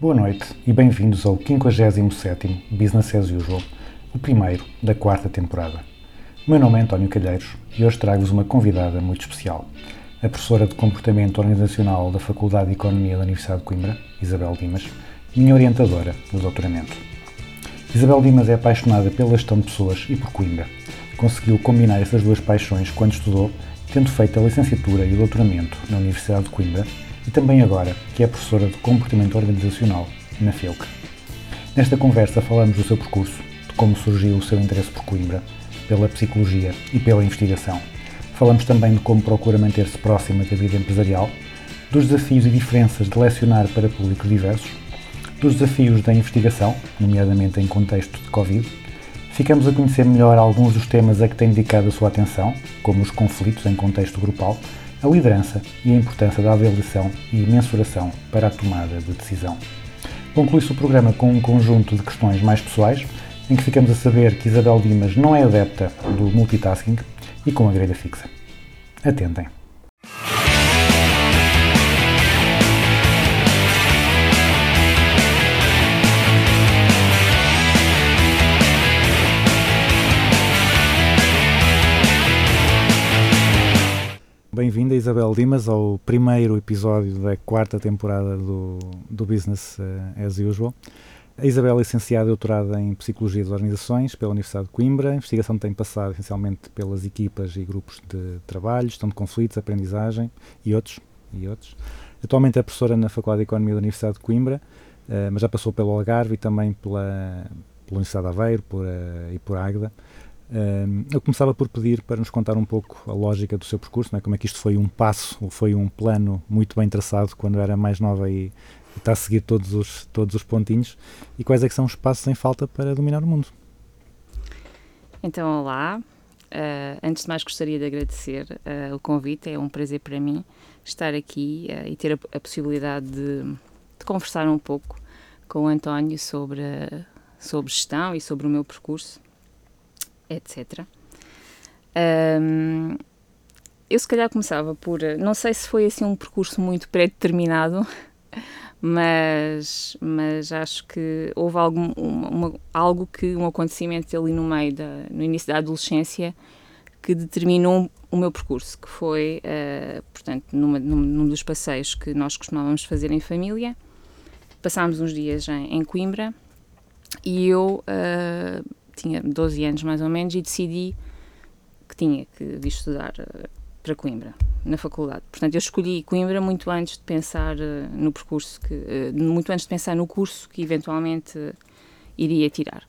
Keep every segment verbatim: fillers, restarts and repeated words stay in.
Boa noite e bem-vindos ao quinquagésimo sétimo Business as Usual, o primeiro da quarta temporada. O meu nome é António Calheiros e hoje trago-vos uma convidada muito especial, a professora de Comportamento Organizacional da Faculdade de Economia da Universidade de Coimbra, Isabel Dimas, minha orientadora do doutoramento. Isabel Dimas é apaixonada pela gestão de pessoas e por Coimbra. Conseguiu combinar essas duas paixões quando estudou, tendo feito a licenciatura e o doutoramento na Universidade de Coimbra, e também agora, que é professora de Comportamento Organizacional na F I O C. Nesta conversa falamos do seu percurso, de como surgiu o seu interesse por Coimbra, pela psicologia e pela investigação. Falamos também de como procura manter-se próxima da vida empresarial, dos desafios e diferenças de lecionar para públicos diversos, dos desafios da investigação, nomeadamente em contexto de Covid. Ficamos a conhecer melhor alguns dos temas a que tem dedicado a sua atenção, como os conflitos em contexto grupal, a liderança e a importância da avaliação e mensuração para a tomada de decisão. Conclui-se o programa com um conjunto de questões mais pessoais, em que ficamos a saber que Isabel Dimas não é adepta do multitasking e com a grelha fixa. Atendem! Bem-vinda, Isabel Dimas, ao primeiro episódio da quarta temporada do, do Business as Usual. A Isabel é licenciada e doutorada em Psicologia das Organizações pela Universidade de Coimbra. A investigação tem passado essencialmente pelas equipas e grupos de trabalho, gestão de conflitos, aprendizagem e outros. E outros. Atualmente é professora na Faculdade de Economia da Universidade de Coimbra, mas já passou pelo Algarve e também pela, pela Universidade de Aveiro por, e por Águeda. Um, eu começava por pedir para nos contar um pouco a lógica do seu percurso, não é? Como é que isto foi um passo, ou foi um plano muito bem traçado quando era mais nova e, e está a seguir todos os, todos os pontinhos, e quais é que são os passos em falta para dominar o mundo? Então, olá, uh, antes de mais gostaria de agradecer uh, o convite, é um prazer para mim estar aqui uh, e ter a, a possibilidade de, de conversar um pouco com o António sobre, uh, sobre gestão e sobre o meu percurso, etcétera. Um, eu se calhar começava por, não sei se foi assim um percurso muito pré-determinado, mas, mas acho que houve algum, uma, uma, algo que, um acontecimento ali no meio, da, no início da adolescência, que determinou o meu percurso, que foi, uh, portanto, numa, num, num dos passeios que nós costumávamos fazer em família. Passámos uns dias em, em Coimbra e eu... Uh, tinha doze anos mais ou menos e decidi que tinha que vir estudar para Coimbra, na faculdade. Portanto, eu escolhi Coimbra muito antes de pensar no percurso, que, muito antes de pensar no curso que eventualmente iria tirar.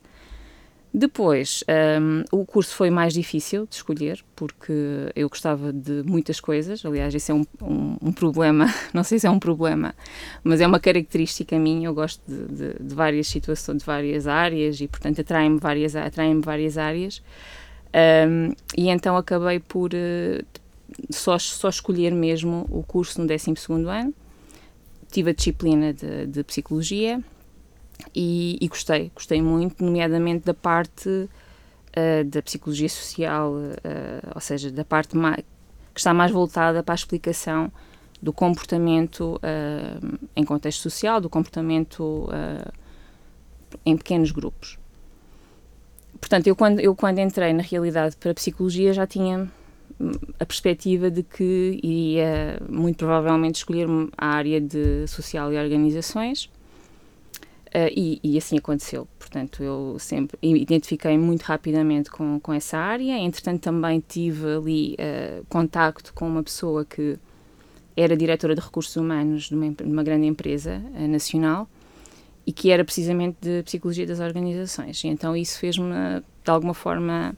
Depois, um, o curso foi mais difícil de escolher, porque eu gostava de muitas coisas. Aliás, esse é um, um, um problema, não sei se é um problema, mas é uma característica minha. Eu gosto de, de, de várias situações, de várias áreas e, portanto, atrai-me várias, atrai-me várias áreas. Um, e então acabei por uh, só, só escolher mesmo o curso no décimo segundo ano. Tive a disciplina de, de Psicologia. E, e gostei, gostei muito, nomeadamente da parte uh, da psicologia social, uh, ou seja, da parte mais, que está mais voltada para a explicação do comportamento uh, em contexto social, do comportamento uh, em pequenos grupos. Portanto, eu quando, eu quando entrei na realidade para a psicologia já tinha a perspectiva de que iria muito provavelmente escolher a área de social e organizações. Uh, e, e assim aconteceu, portanto eu sempre identifiquei muito rapidamente com, com essa área. Entretanto também tive ali uh, contacto com uma pessoa que era diretora de recursos humanos de uma, de uma grande empresa uh, nacional e que era precisamente de Psicologia das Organizações, e então isso fez-me de alguma forma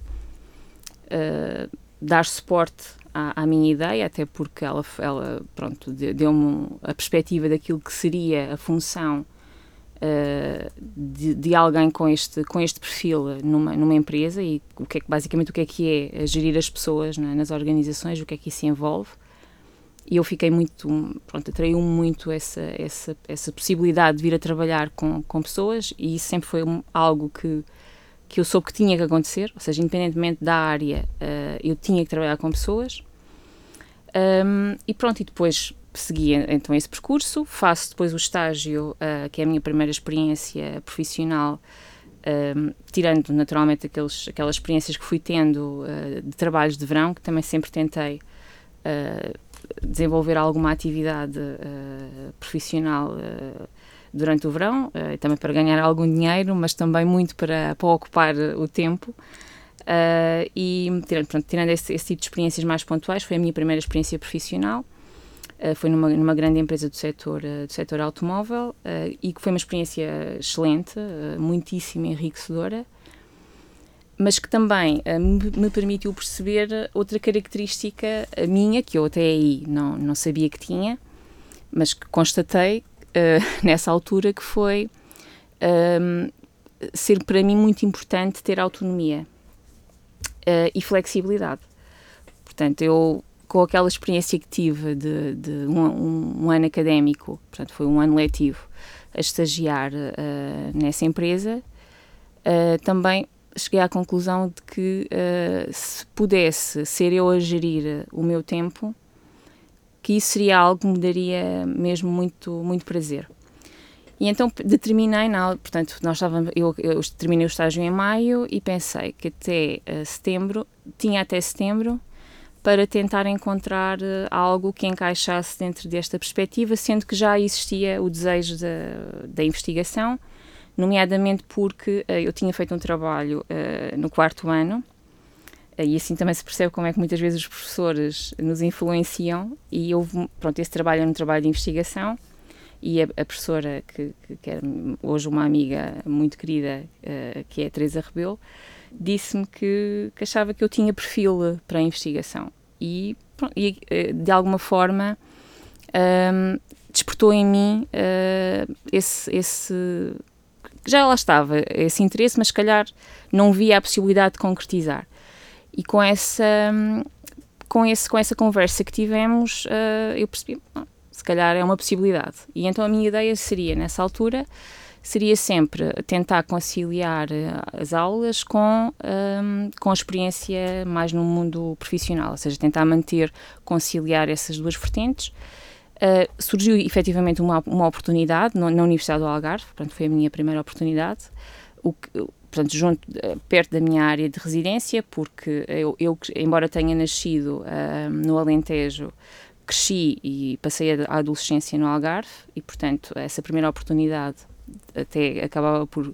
uh, dar suporte à, à minha ideia, até porque ela, ela pronto, deu-me a perspectiva daquilo que seria a função uh, de, de alguém com este, com este perfil numa, numa empresa e o que é, basicamente o que é que é gerir as pessoas, não é, nas organizações, o que é que isso envolve. E eu fiquei muito, pronto, atraiu-me muito essa, essa, essa possibilidade de vir a trabalhar com, com pessoas, e isso sempre foi algo que, que eu soube que tinha que acontecer, ou seja, independentemente da área, uh, eu tinha que trabalhar com pessoas. Um, e pronto, e depois segui então esse percurso, faço depois o estágio, uh, que é a minha primeira experiência profissional, um, tirando naturalmente aqueles, aquelas experiências que fui tendo uh, de trabalhos de verão, que também sempre tentei uh, desenvolver alguma atividade uh, profissional uh, durante o verão, uh, também para ganhar algum dinheiro, mas também muito para, para ocupar o tempo. Uh, e tirando, pronto, tirando esse, esse tipo de experiências mais pontuais, foi a minha primeira experiência profissional. Uh, foi numa, numa grande empresa do setor, uh, do setor automóvel, uh, e que foi uma experiência excelente, uh, muitíssimo enriquecedora, mas que também uh, me permitiu perceber outra característica minha, que eu até aí não, não sabia que tinha, mas que constatei uh, nessa altura, que foi uh, ser para mim muito importante ter autonomia uh, e flexibilidade. Portanto, eu, com aquela experiência que tive de, de um, um ano académico, portanto foi um ano letivo, a estagiar uh, nessa empresa, uh, também cheguei à conclusão de que uh, se pudesse ser eu a gerir o meu tempo, que isso seria algo que me daria mesmo muito, muito prazer. E então determinei, na, portanto, nós estávamos, eu, eu terminei o estágio em maio e pensei que até uh, setembro, tinha até setembro, para tentar encontrar uh, algo que encaixasse dentro desta perspectiva, sendo que já existia o desejo da, da investigação, nomeadamente porque uh, eu tinha feito um trabalho uh, no quarto ano, uh, e assim também se percebe como é que muitas vezes os professores nos influenciam, e houve, pronto, esse trabalho era um trabalho de investigação, e a, a professora, que, que, que é hoje uma amiga muito querida, uh, que é a Teresa Rebelo, disse-me que, que achava que eu tinha perfil para a investigação, e, pronto, e uh, de alguma forma uh, despertou em mim uh, esse... esse já lá estava esse interesse, mas se calhar não via a possibilidade de concretizar. E com essa, com esse, com essa conversa que tivemos, eu percebi, se calhar é uma possibilidade. E então a minha ideia seria, nessa altura, seria sempre tentar conciliar as aulas com, com a experiência mais no mundo profissional, ou seja, tentar manter, conciliar essas duas vertentes. Uh, surgiu efetivamente uma, uma oportunidade no, na Universidade do Algarve, portanto foi a minha primeira oportunidade, o que, portanto, junto, uh, perto da minha área de residência, porque eu, eu embora tenha nascido uh, no Alentejo, cresci e passei a, a adolescência no Algarve, e portanto essa primeira oportunidade até acabava por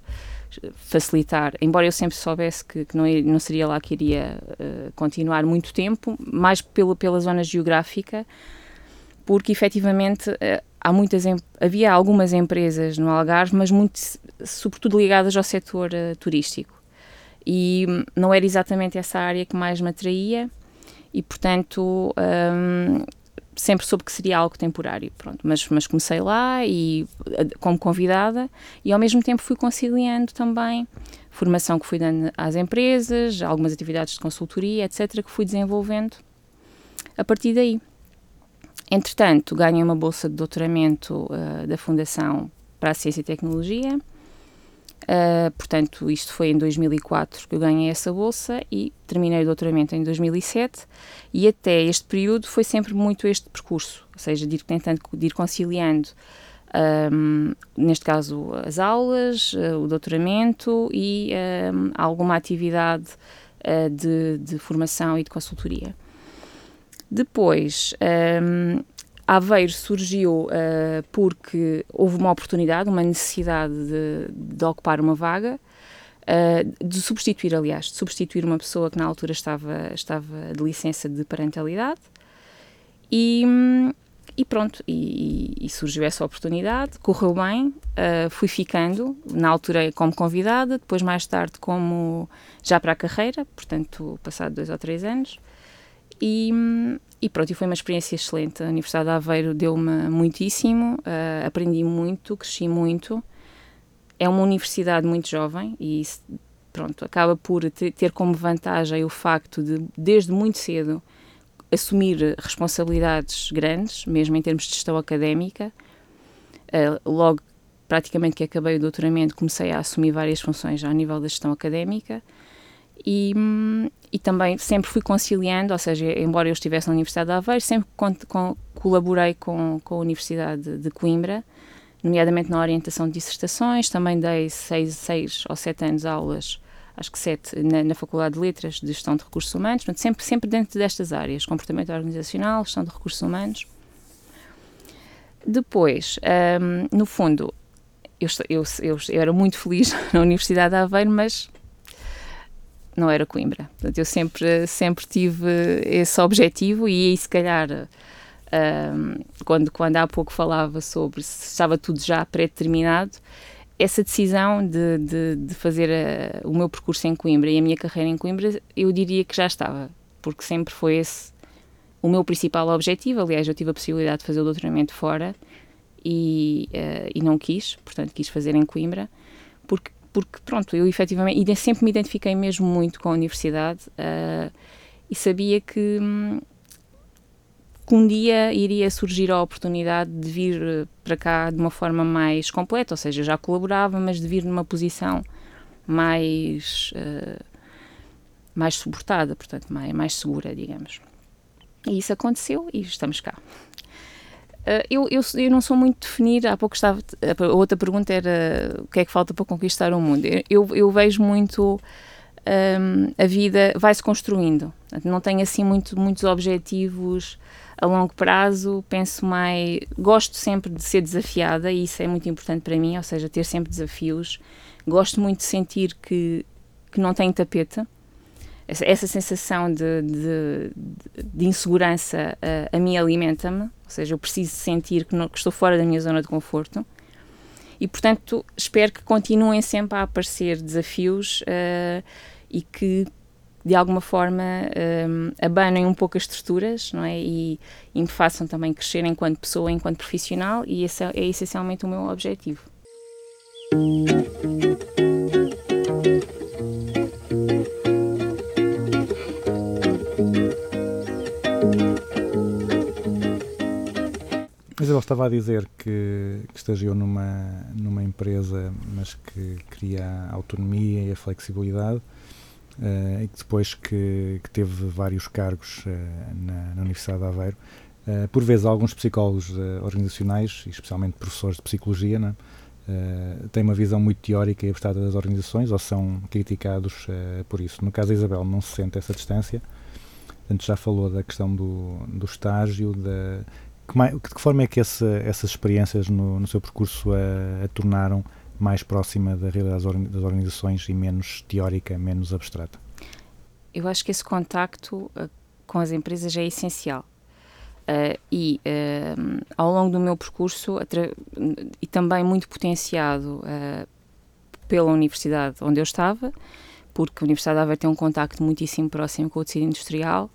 facilitar, embora eu sempre soubesse que, que não, não seria lá que iria uh, continuar muito tempo, mais pelo, pela zona geográfica, porque efetivamente há muitas, havia algumas empresas no Algarve, mas muito, sobretudo ligadas ao setor uh, turístico. E não era exatamente essa área que mais me atraía, e portanto um, sempre soube que seria algo temporário. Pronto, mas, mas comecei lá e, como convidada, e ao mesmo tempo fui conciliando também formação que fui dando às empresas, algumas atividades de consultoria, etcétera, que fui desenvolvendo a partir daí. Entretanto, ganhei uma bolsa de doutoramento uh, da Fundação para a Ciência e a Tecnologia, uh, portanto, isto foi em dois mil e quatro que eu ganhei essa bolsa, e terminei o doutoramento em dois mil e sete, e até este período foi sempre muito este percurso, ou seja, de ir tentando, de ir conciliando, um, neste caso, as aulas, uh, o doutoramento e um, alguma atividade uh, de, de formação e de consultoria. Depois, um, Aveiro surgiu uh, porque houve uma oportunidade, uma necessidade de, de ocupar uma vaga, uh, de substituir, aliás, de substituir uma pessoa que na altura estava, estava de licença de parentalidade, e, e pronto, e, e surgiu essa oportunidade, correu bem, uh, fui ficando, na altura como convidada, depois mais tarde como já para a carreira, portanto passado dois ou três anos. E, E pronto, e foi uma experiência excelente. A Universidade de Aveiro deu-me muitíssimo, uh, aprendi muito, cresci muito. É uma universidade muito jovem e isso, pronto, acaba por ter como vantagem o facto de, desde muito cedo, assumir responsabilidades grandes, mesmo em termos de gestão académica. Uh, logo, praticamente que acabei o doutoramento, comecei a assumir várias funções ao nível da gestão académica. E, e também sempre fui conciliando, ou seja, embora eu estivesse na Universidade de Aveiro, sempre con- con- colaborei com, com a Universidade de Coimbra, nomeadamente na orientação de dissertações. Também dei seis, seis ou sete anos aulas, acho que sete, na, na Faculdade de Letras, de Gestão de Recursos Humanos, mas sempre, sempre dentro destas áreas, comportamento organizacional, gestão de recursos humanos. Depois, hum, no fundo, eu, eu, eu, eu era muito feliz na Universidade de Aveiro, mas não era Coimbra. Portanto, eu sempre, sempre tive esse objetivo e, se calhar, um, quando, quando há pouco falava sobre se estava tudo já pré-determinado, essa decisão de, de, de fazer a, o meu percurso em Coimbra e a minha carreira em Coimbra, eu diria que já estava, porque sempre foi esse o meu principal objetivo. Aliás, eu tive a possibilidade de fazer o doutoramento fora e, uh, e não quis, portanto, quis fazer em Coimbra, porque porque pronto, eu efetivamente, e sempre me identifiquei mesmo muito com a universidade uh, e sabia que, que um dia iria surgir a oportunidade de vir para cá de uma forma mais completa, ou seja, eu já colaborava, mas de vir numa posição mais, uh, mais suportada, portanto, mais, mais segura, digamos. E isso aconteceu e estamos cá. Uh, eu, eu, eu não sou muito definida. Há pouco estava, a outra pergunta era o que é que falta para conquistar o mundo. Eu, eu vejo muito um, a vida vai-se construindo, não tenho assim muito, muitos objetivos a longo prazo, penso mais, gosto sempre de ser desafiada e isso é muito importante para mim, ou seja, ter sempre desafios. Gosto muito de sentir que, que não tenho tapete. Essa, essa sensação de, de, de insegurança uh, a mim alimenta-me, ou seja, eu preciso sentir que, não, que estou fora da minha zona de conforto e, portanto, espero que continuem sempre a aparecer desafios uh, e que, de alguma forma, um, abanem um pouco as estruturas, não é? E, e me façam também crescer enquanto pessoa, enquanto profissional, e esse é, é essencialmente o meu objetivo. Isabel estava a dizer que, que estagiou numa, numa empresa, mas que queria a autonomia e a flexibilidade uh, e que depois que, que teve vários cargos uh, na, na Universidade de Aveiro. Uh, por vezes alguns psicólogos uh, organizacionais, e especialmente professores de psicologia, né, uh, têm uma visão muito teórica e abstrata das organizações ou são criticados uh, por isso. No caso da Isabel não se sente essa distância. Portanto, já falou da questão do, do estágio, da... De que forma é que essa, essas experiências no, no seu percurso a, a tornaram mais próxima da realidade das organizações e menos teórica, menos abstrata? Eu acho que esse contacto uh, com as empresas é essencial. Uh, e uh, ao longo do meu percurso, atra- e também muito potenciado uh, pela universidade onde eu estava, porque a Universidade de Aveiro tem um contacto muitíssimo próximo com o tecido industrial,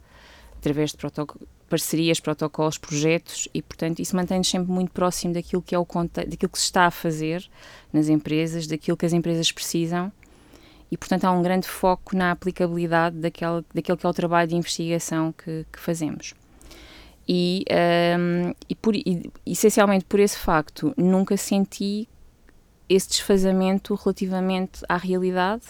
através de protocolos, parcerias, protocolos, projetos e, portanto, isso mantém-nos sempre muito próximo daquilo que é o conte- daquilo que se está a fazer nas empresas, daquilo que as empresas precisam e, portanto, há um grande foco na aplicabilidade daquele, daquele que é o trabalho de investigação que, que fazemos. E, um, e, por, e, essencialmente, por esse facto, nunca senti esse desfazamento relativamente à realidade,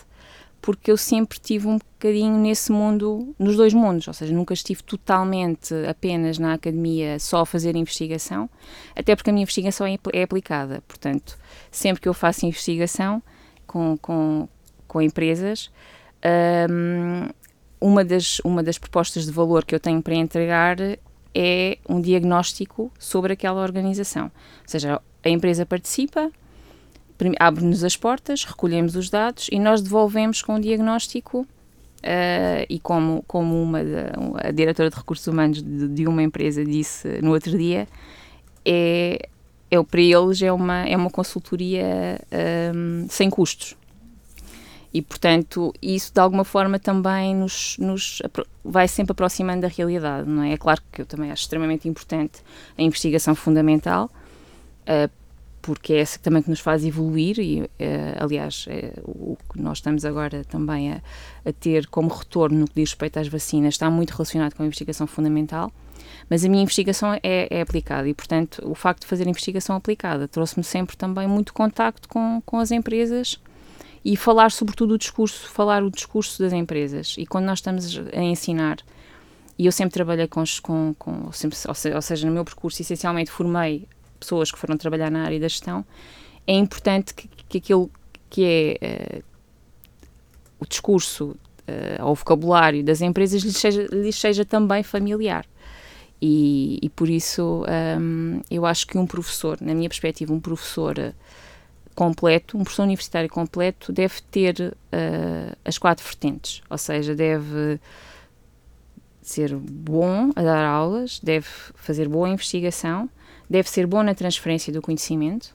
porque eu sempre tive um bocadinho nesse mundo, nos dois mundos, ou seja, nunca estive totalmente apenas na academia só a fazer investigação, até porque a minha investigação é, é aplicada, portanto, sempre que eu faço investigação com, com, com empresas, um, uma das, uma das propostas de valor que eu tenho para entregar é um diagnóstico sobre aquela organização, ou seja, a empresa participa, abre-nos as portas, recolhemos os dados e nós devolvemos com o diagnóstico uh, e como, como uma de, a diretora de recursos humanos de, de uma empresa disse no outro dia, é, é, para eles é uma, é uma consultoria um, sem custos E, portanto, isso de alguma forma também nos, nos vai sempre aproximando da realidade, não é? É claro que eu também acho extremamente importante a investigação fundamental, uh, porque é essa também que nos faz evoluir e, uh, aliás, uh, o que nós estamos agora também a, a ter como retorno no que diz respeito às vacinas está muito relacionado com a investigação fundamental, mas a minha investigação é, é aplicada e, portanto, o facto de fazer investigação aplicada trouxe-me sempre também muito contacto com, com as empresas e falar sobretudo o discurso, falar o discurso das empresas. E quando nós estamos a ensinar, e eu sempre trabalhei com, com, com sempre, ou seja, no meu percurso essencialmente formei pessoas que foram trabalhar na área da gestão, é importante que, que aquilo que é uh, o discurso uh, ou o vocabulário das empresas lhes seja, lhes seja também familiar. E, e por isso um, eu acho que um professor, na minha perspectiva, um professor completo, um professor universitário completo deve ter uh, as quatro vertentes, ou seja, deve ser bom a dar aulas, deve fazer boa investigação, deve ser bom na transferência do conhecimento,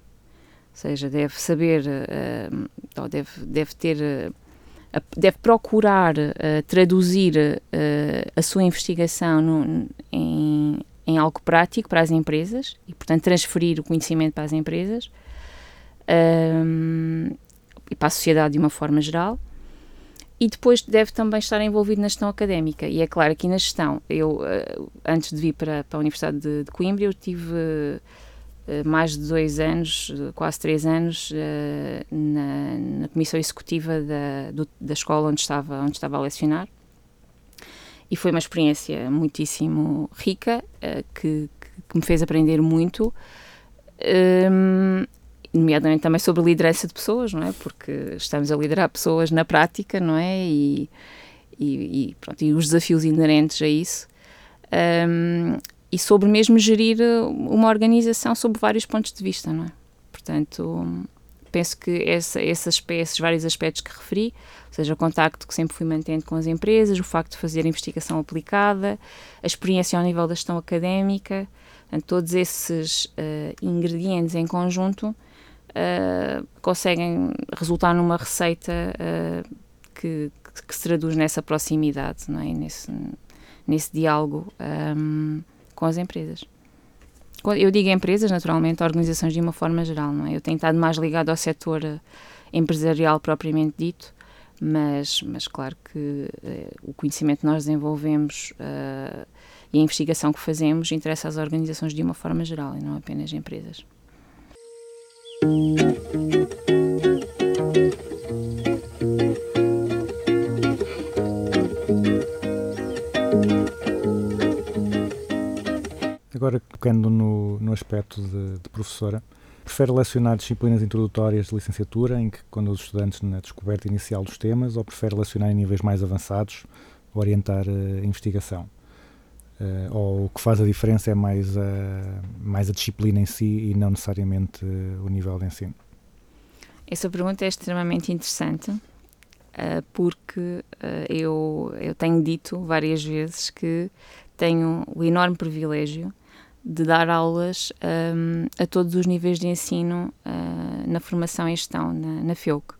ou seja, deve saber, uh, ou deve, deve ter, uh, deve procurar uh, traduzir uh, a sua investigação no, em, em algo prático para as empresas e, portanto, transferir o conhecimento para as empresas. Um, e para a sociedade de uma forma geral, e depois deve também estar envolvido na gestão académica. E é claro, aqui na gestão, eu uh, antes de vir para, para a Universidade de, de Coimbra, eu tive uh, mais de dois anos, quase três anos, uh, na, na comissão executiva da, do, da escola onde estava, onde estava a lecionar, e foi uma experiência muitíssimo rica, uh, que, que me fez aprender muito, um, nomeadamente também sobre liderança de pessoas, não é? Porque estamos a liderar pessoas na prática, não é? E, e, e, pronto, e os desafios inerentes a isso. Um, e sobre mesmo gerir uma organização sob vários pontos de vista, não é? Portanto, penso que essa, essas, esses vários aspectos que referi, ou seja, o contacto que sempre fui mantendo com as empresas, o facto de fazer investigação aplicada, a experiência ao nível da gestão académica, portanto, todos esses uh, ingredientes em conjunto Uh, conseguem resultar numa receita uh, que, que se traduz nessa proximidade, não é? nesse, nesse diálogo um, com as empresas. Eu digo empresas, naturalmente, organizações de uma forma geral, não é? Eu tenho estado mais ligado ao setor empresarial propriamente dito, mas, mas claro que uh, o conhecimento que nós desenvolvemos uh, e a investigação que fazemos interessa às organizações de uma forma geral e não apenas empresas. Agora, tocando no, no aspecto de, de professora, prefere lecionar disciplinas introdutórias de licenciatura, em que conduz os estudantes na descoberta inicial dos temas, ou prefere lecionar em níveis mais avançados, orientar a investigação? Uh, ou o que faz a diferença é mais a, mais a disciplina em si e não necessariamente uh, o nível de ensino? Essa pergunta é extremamente interessante, uh, porque uh, eu, eu tenho dito várias vezes que tenho o enorme privilégio de dar aulas um, a todos os níveis de ensino uh, na formação em gestão, na, na F I O C.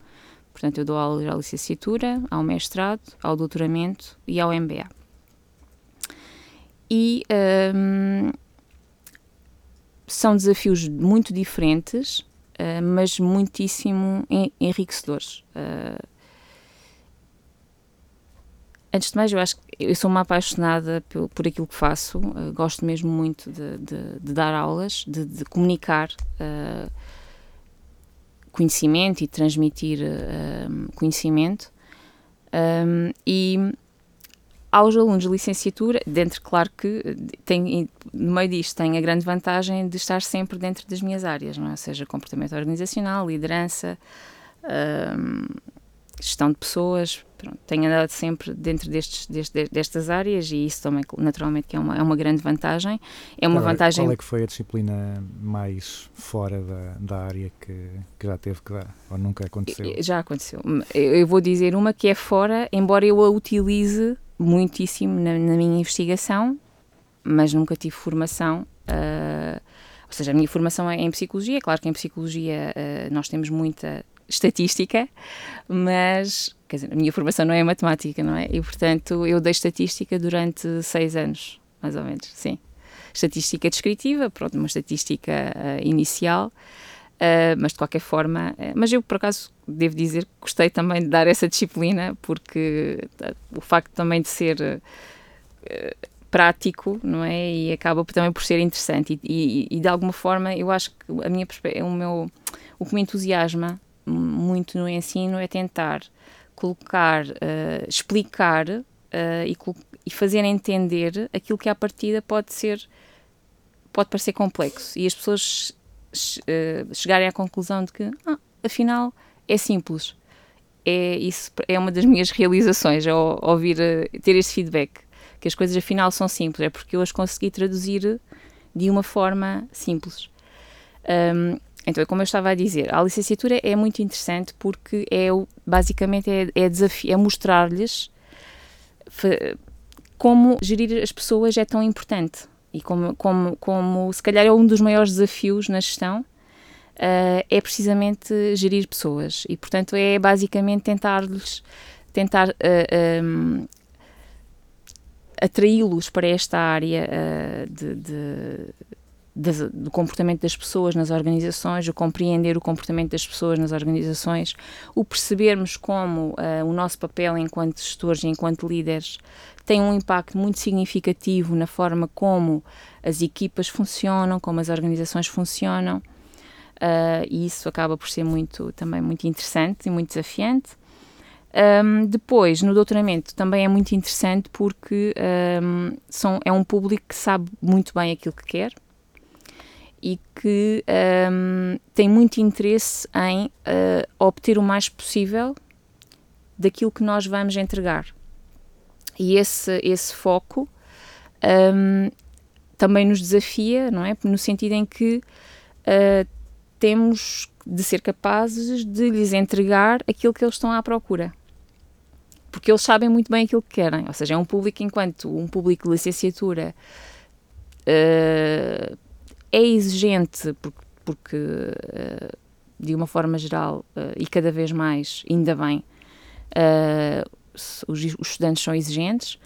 Portanto, eu dou aulas à licenciatura, ao mestrado, ao doutoramento e ao M B A. E um, são desafios muito diferentes, uh, mas muitíssimo enriquecedores. Uh, antes de mais, eu acho que eu sou uma apaixonada por, por aquilo que faço, uh, gosto mesmo muito de, de, de dar aulas, de, de comunicar uh, conhecimento e transmitir uh, conhecimento. Um, e... Aos alunos de licenciatura, dentro, claro que, tem, no meio disto, tenho a grande vantagem de estar sempre dentro das minhas áreas, não é? Ou seja, comportamento organizacional, liderança, hum, gestão de pessoas, pronto, tenho andado sempre dentro destes, destes, destas áreas e isso também, naturalmente, que é uma, é uma grande vantagem. É uma Agora, vantagem... Qual é que foi a disciplina mais fora da, da área que, que já teve que dar? Ou nunca aconteceu? Já aconteceu. Eu vou dizer uma que é fora, embora eu a utilize muitíssimo na, na minha investigação, mas nunca tive formação, uh, ou seja, a minha formação é em psicologia. É claro que em psicologia uh, nós temos muita estatística, mas, quer dizer, a minha formação não é matemática, não é? E, portanto, eu dei estatística durante seis anos, mais ou menos, sim. Estatística descritiva, pronto, uma estatística uh, inicial, uh, mas de qualquer forma, uh, mas eu por acaso devo dizer que gostei também de dar essa disciplina, porque uh, o facto também de ser uh, prático, não é? E acaba também por ser interessante e, e, e de alguma forma eu acho que a minha o meu o que me entusiasma muito no ensino é tentar colocar, uh, explicar uh, e colocar e fazer entender aquilo que à partida pode ser, pode parecer complexo e as pessoas chegarem à conclusão de que ah, afinal é simples. É, isso é uma das minhas realizações, é ouvir, ter esse feedback, que as coisas afinal são simples, é porque eu as consegui traduzir de uma forma simples. Um, então, como eu estava a dizer, a licenciatura é muito interessante porque é, basicamente é, é, desafio, é mostrar-lhes como gerir as pessoas é tão importante e como, como, como se calhar é um dos maiores desafios na gestão, uh, é precisamente gerir pessoas e, portanto, é basicamente tentar-lhes, tentar uh, um, atraí-los para esta área uh, de, de, de, do comportamento das pessoas nas organizações, o compreender o comportamento das pessoas nas organizações, o percebermos como uh, o nosso papel enquanto gestores e enquanto líderes tem um impacto muito significativo na forma como as equipas funcionam, como as organizações funcionam, uh, e isso acaba por ser muito, também muito interessante e muito desafiante. Um, depois, no doutoramento, também é muito interessante porque um, são, é um público que sabe muito bem aquilo que quer e que um, tem muito interesse em uh, obter o mais possível daquilo que nós vamos entregar. E esse, esse foco um, também nos desafia, não é? No sentido em que uh, temos de ser capazes de lhes entregar aquilo que eles estão à procura. Porque eles sabem muito bem aquilo que querem. Ou seja, é um público, enquanto um público de licenciatura uh, é exigente, porque, porque uh, de uma forma geral, uh, e cada vez mais, ainda bem, uh, Os, os estudantes são exigentes,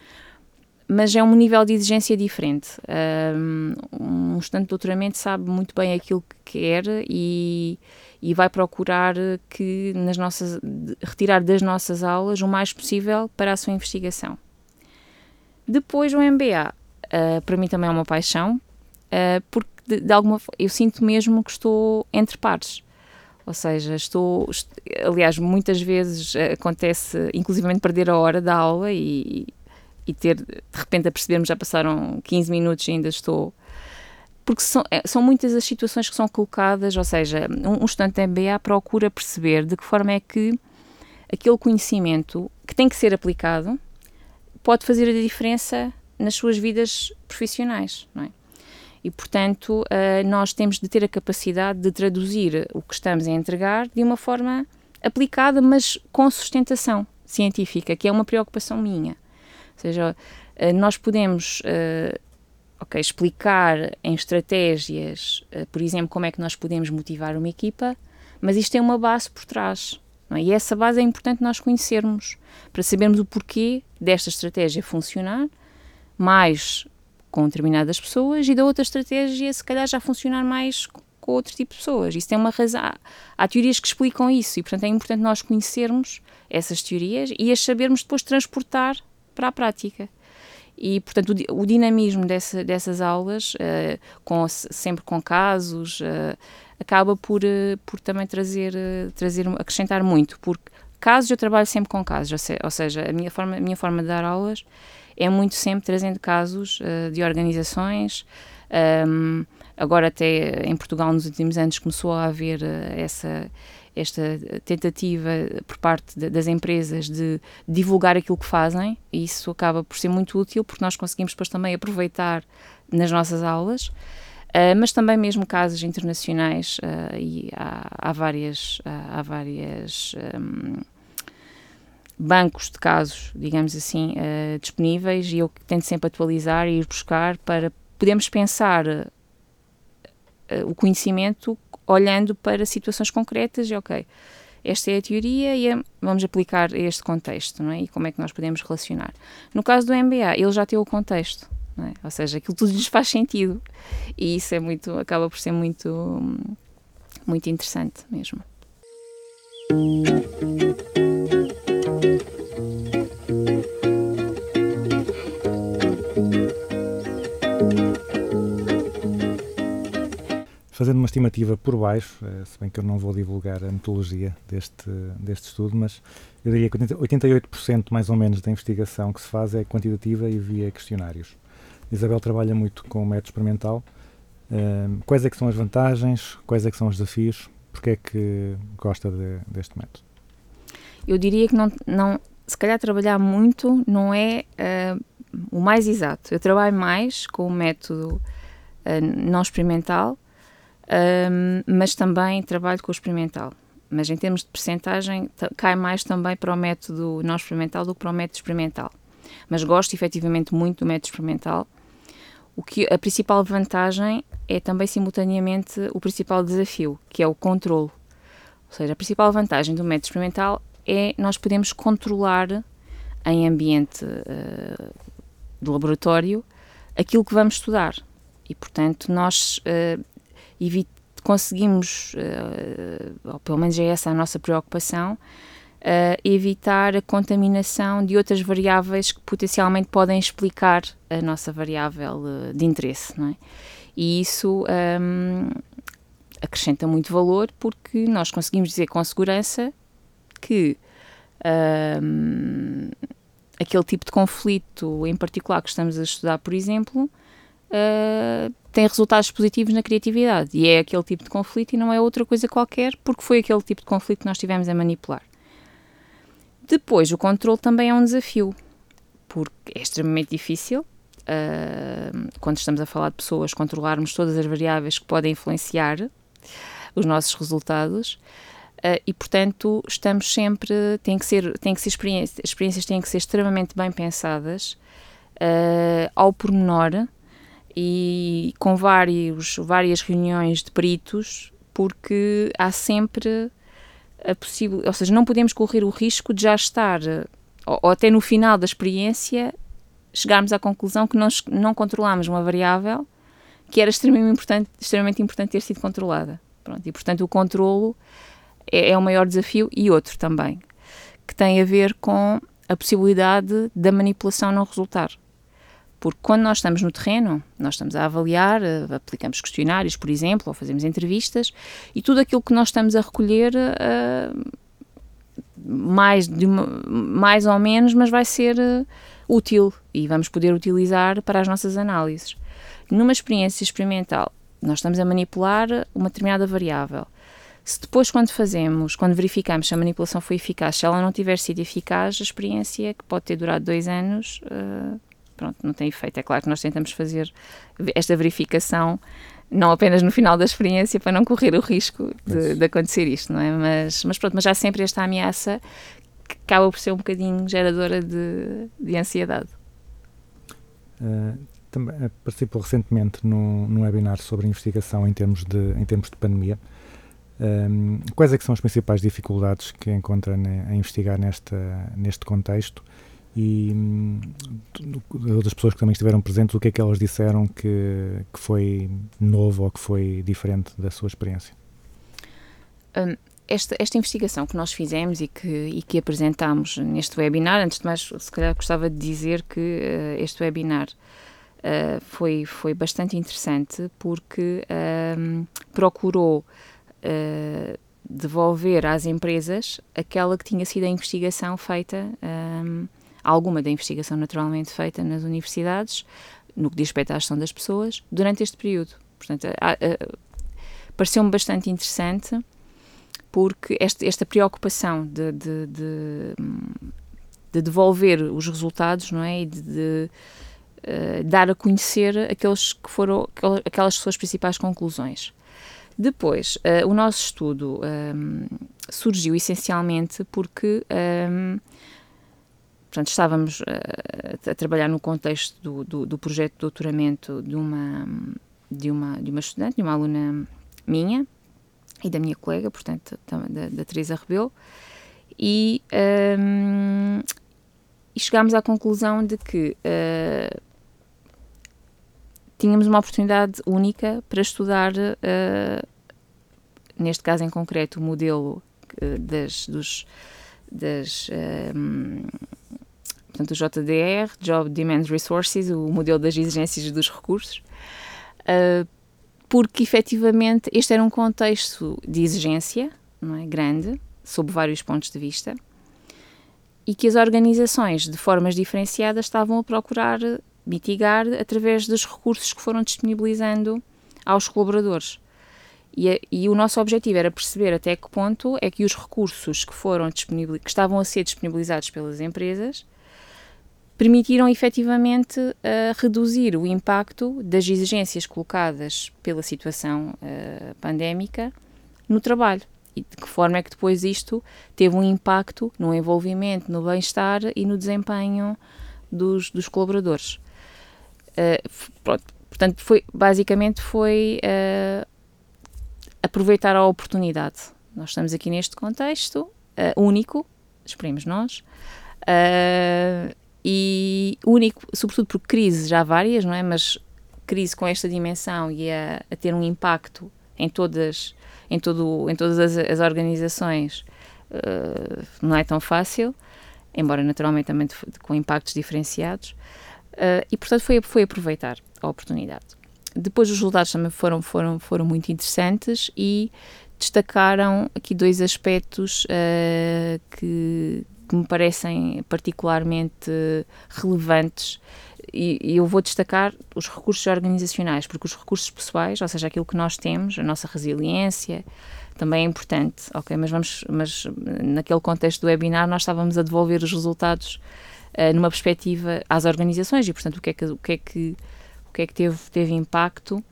mas é um nível de exigência diferente. Um, um estudante de doutoramento sabe muito bem aquilo que quer e, e vai procurar que nas nossas, retirar das nossas aulas o mais possível para a sua investigação. Depois o M B A, uh, para mim também é uma paixão, uh, porque de, de alguma, eu sinto mesmo que estou entre pares. Ou seja, estou, aliás, muitas vezes acontece, inclusivamente, perder a hora da aula e, e ter, de repente, a percebermos já passaram quinze minutos e ainda estou. Porque são, são muitas as situações que são colocadas, ou seja, um, um estudante de M B A procura perceber de que forma é que aquele conhecimento que tem que ser aplicado pode fazer a diferença nas suas vidas profissionais, não é? E, portanto, nós temos de ter a capacidade de traduzir o que estamos a entregar de uma forma aplicada, mas com sustentação científica, que é uma preocupação minha. Ou seja, nós podemos okay, explicar em estratégias, por exemplo, como é que nós podemos motivar uma equipa, mas isto tem uma base por trás, não é? E essa base é importante nós conhecermos, para sabermos o porquê desta estratégia funcionar, mais com determinadas pessoas e da outra estratégia se calhar já funcionar mais com outro tipo de pessoas. Isso tem uma razão. Há teorias que explicam isso e, portanto, é importante nós conhecermos essas teorias e as sabermos depois transportar para a prática. E, portanto, o, o dinamismo dessa, dessas aulas, uh, com, sempre com casos, uh, acaba por, uh, por também trazer, uh, trazer, acrescentar muito, porque casos eu trabalho sempre com casos, ou seja, a minha forma, a minha forma de dar aulas é muito sempre trazendo casos uh, de organizações. Um, agora até em Portugal nos últimos anos começou a haver uh, essa, esta tentativa por parte de, das empresas de divulgar aquilo que fazem e isso acaba por ser muito útil porque nós conseguimos depois também aproveitar nas nossas aulas, uh, mas também mesmo casos internacionais uh, e há, há várias... Há várias um, bancos de casos, digamos assim, uh, disponíveis e eu tento sempre atualizar e ir buscar para podermos pensar uh, uh, o conhecimento olhando para situações concretas e ok, esta é a teoria e a, vamos aplicar a este contexto, não é? E como é que nós podemos relacionar. No caso do M B A, ele já tem o contexto, não é? Ou seja, aquilo tudo lhes faz sentido e isso é muito, acaba por ser muito, muito interessante mesmo. Fazendo uma estimativa por baixo, se bem que eu não vou divulgar a metodologia deste, deste estudo, mas eu diria que oitenta e oito por cento mais ou menos da investigação que se faz é quantitativa e via questionários. Isabel trabalha muito com o método experimental. Quais é que são as vantagens, quais é que são os desafios, porque é que gosta de, deste método? Eu diria que não, não, se calhar trabalhar muito não é uh, o mais exato. Eu trabalho mais com o método uh, não experimental, Um, mas também trabalho com o experimental, mas em termos de percentagem t- cai mais também para o método não experimental do que para o método experimental, mas gosto efetivamente muito do método experimental. O que, a principal vantagem é também simultaneamente o principal desafio, que é o controlo, ou seja, a principal vantagem do método experimental é nós podemos controlar em ambiente uh, do laboratório aquilo que vamos estudar e portanto nós uh, e conseguimos, ou pelo menos é essa a nossa preocupação, evitar a contaminação de outras variáveis que potencialmente podem explicar a nossa variável de interesse, não é? E isso um, acrescenta muito valor porque nós conseguimos dizer com segurança que um, aquele tipo de conflito em particular que estamos a estudar, por exemplo, Uh, tem resultados positivos na criatividade e é aquele tipo de conflito e não é outra coisa qualquer, porque foi aquele tipo de conflito que nós tivemos a manipular. Depois, o controle também é um desafio, porque é extremamente difícil, uh, quando estamos a falar de pessoas, controlarmos todas as variáveis que podem influenciar os nossos resultados uh, e, portanto, estamos sempre, tem que ser, tem que ser experiência, as experiências têm que ser extremamente bem pensadas uh, ao pormenor e com vários, várias reuniões de peritos, porque há sempre a possível, ou seja, não podemos correr o risco de já estar, ou, ou até no final da experiência, chegarmos à conclusão que nós não controlámos uma variável que era extremamente importante, extremamente importante ter sido controlada. Pronto, e, portanto, o controlo é, é o maior desafio e outro também, que tem a ver com a possibilidade da manipulação não resultar. Porque quando nós estamos no terreno, nós estamos a avaliar, aplicamos questionários, por exemplo, ou fazemos entrevistas, e tudo aquilo que nós estamos a recolher, uh, mais, de uma, mais ou menos, mas vai ser uh, útil e vamos poder utilizar para as nossas análises. Numa experiência experimental, nós estamos a manipular uma determinada variável. Se depois, quando fazemos, quando verificamos se a manipulação foi eficaz, se ela não tiver sido eficaz, a experiência, que pode ter durado dois anos... Uh, Pronto, não tem efeito. É claro que nós tentamos fazer esta verificação não apenas no final da experiência para não correr o risco de, de acontecer isto, não é? Mas, mas pronto, mas há sempre esta ameaça que acaba por ser um bocadinho geradora de, de ansiedade. Uh, também participou recentemente num, num webinar sobre investigação em termos de, em termos de pandemia. Um, quais é que são as principais dificuldades que encontra ne, a investigar nesta, neste contexto? E das pessoas que também estiveram presentes, o que é que elas disseram que, que foi novo ou que foi diferente da sua experiência? Esta, esta investigação que nós fizemos e que, e que apresentámos neste webinar, antes de mais, se calhar gostava de dizer que uh, este webinar uh, foi, foi bastante interessante porque uh, procurou uh, devolver às empresas aquela que tinha sido a investigação feita uh, alguma da investigação naturalmente feita nas universidades, no que diz respeito à gestão das pessoas, durante este período. Portanto, a, a, pareceu-me bastante interessante, porque este, esta preocupação de, de, de, de devolver os resultados, não é? E de, de uh, dar a conhecer aqueles que foram, aquelas que são as principais conclusões. Depois, uh, o nosso estudo um, surgiu essencialmente porque... Um, Portanto, estávamos a, a trabalhar no contexto do, do, do projeto de doutoramento de uma, de, uma, de uma estudante, de uma aluna minha, e da minha colega, portanto, da, da Teresa Rebelo, e, um, e chegámos à conclusão de que uh, tínhamos uma oportunidade única para estudar, uh, neste caso em concreto, o modelo uh, das, dos, das, um, portanto, o J D R, Job Demands Resources, o modelo das exigências dos recursos, uh, porque efetivamente este era um contexto de exigência, não é, grande, sob vários pontos de vista, e que as organizações, de formas diferenciadas, estavam a procurar mitigar através dos recursos que foram disponibilizando aos colaboradores. E, a, e o nosso objetivo era perceber até que ponto é que os recursos que, foram disponibil... que estavam a ser disponibilizados pelas empresas permitiram efetivamente uh, reduzir o impacto das exigências colocadas pela situação uh, pandémica no trabalho. E de que forma é que depois isto teve um impacto no envolvimento, no bem-estar e no desempenho dos, dos colaboradores. Uh, pronto, portanto, foi, basicamente foi uh, aproveitar a oportunidade. Nós estamos aqui neste contexto uh, único, esperemos nós, uh, e único, sobretudo porque crises já várias, não é? Mas crise com esta dimensão e a, a ter um impacto em todas em, todo, em todas as, as organizações uh, não é tão fácil, embora naturalmente também de, de, com impactos diferenciados, uh, e portanto foi, foi aproveitar a oportunidade. Depois os resultados também foram, foram, foram muito interessantes e destacaram aqui dois aspectos uh, que, que me parecem particularmente relevantes. E eu vou destacar os recursos organizacionais, porque os recursos pessoais, ou seja, aquilo que nós temos, a nossa resiliência, também é importante, ok? Mas, vamos, mas naquele contexto do webinar nós estávamos a devolver os resultados uh, numa perspectiva às organizações e, portanto, o que é que, o que, é que, o que, é que teve, teve impacto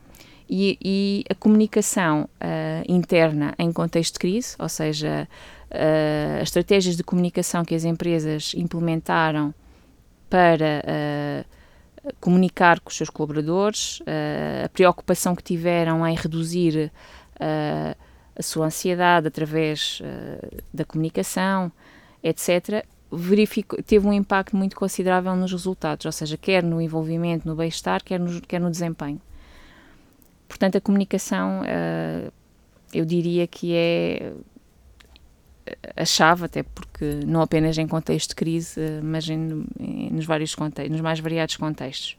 e, e a comunicação uh, interna em contexto de crise, ou seja, uh, as estratégias de comunicação que as empresas implementaram para uh, comunicar com os seus colaboradores, uh, a preocupação que tiveram em reduzir uh, a sua ansiedade através uh, da comunicação, etcétera, verificou, teve um impacto muito considerável nos resultados, ou seja, quer no envolvimento, no bem-estar, quer no, quer no desempenho. Portanto, a comunicação, uh, eu diria que é a chave, até porque não apenas em contexto de crise, mas em, em, nos, vários contextos, nos mais variados contextos.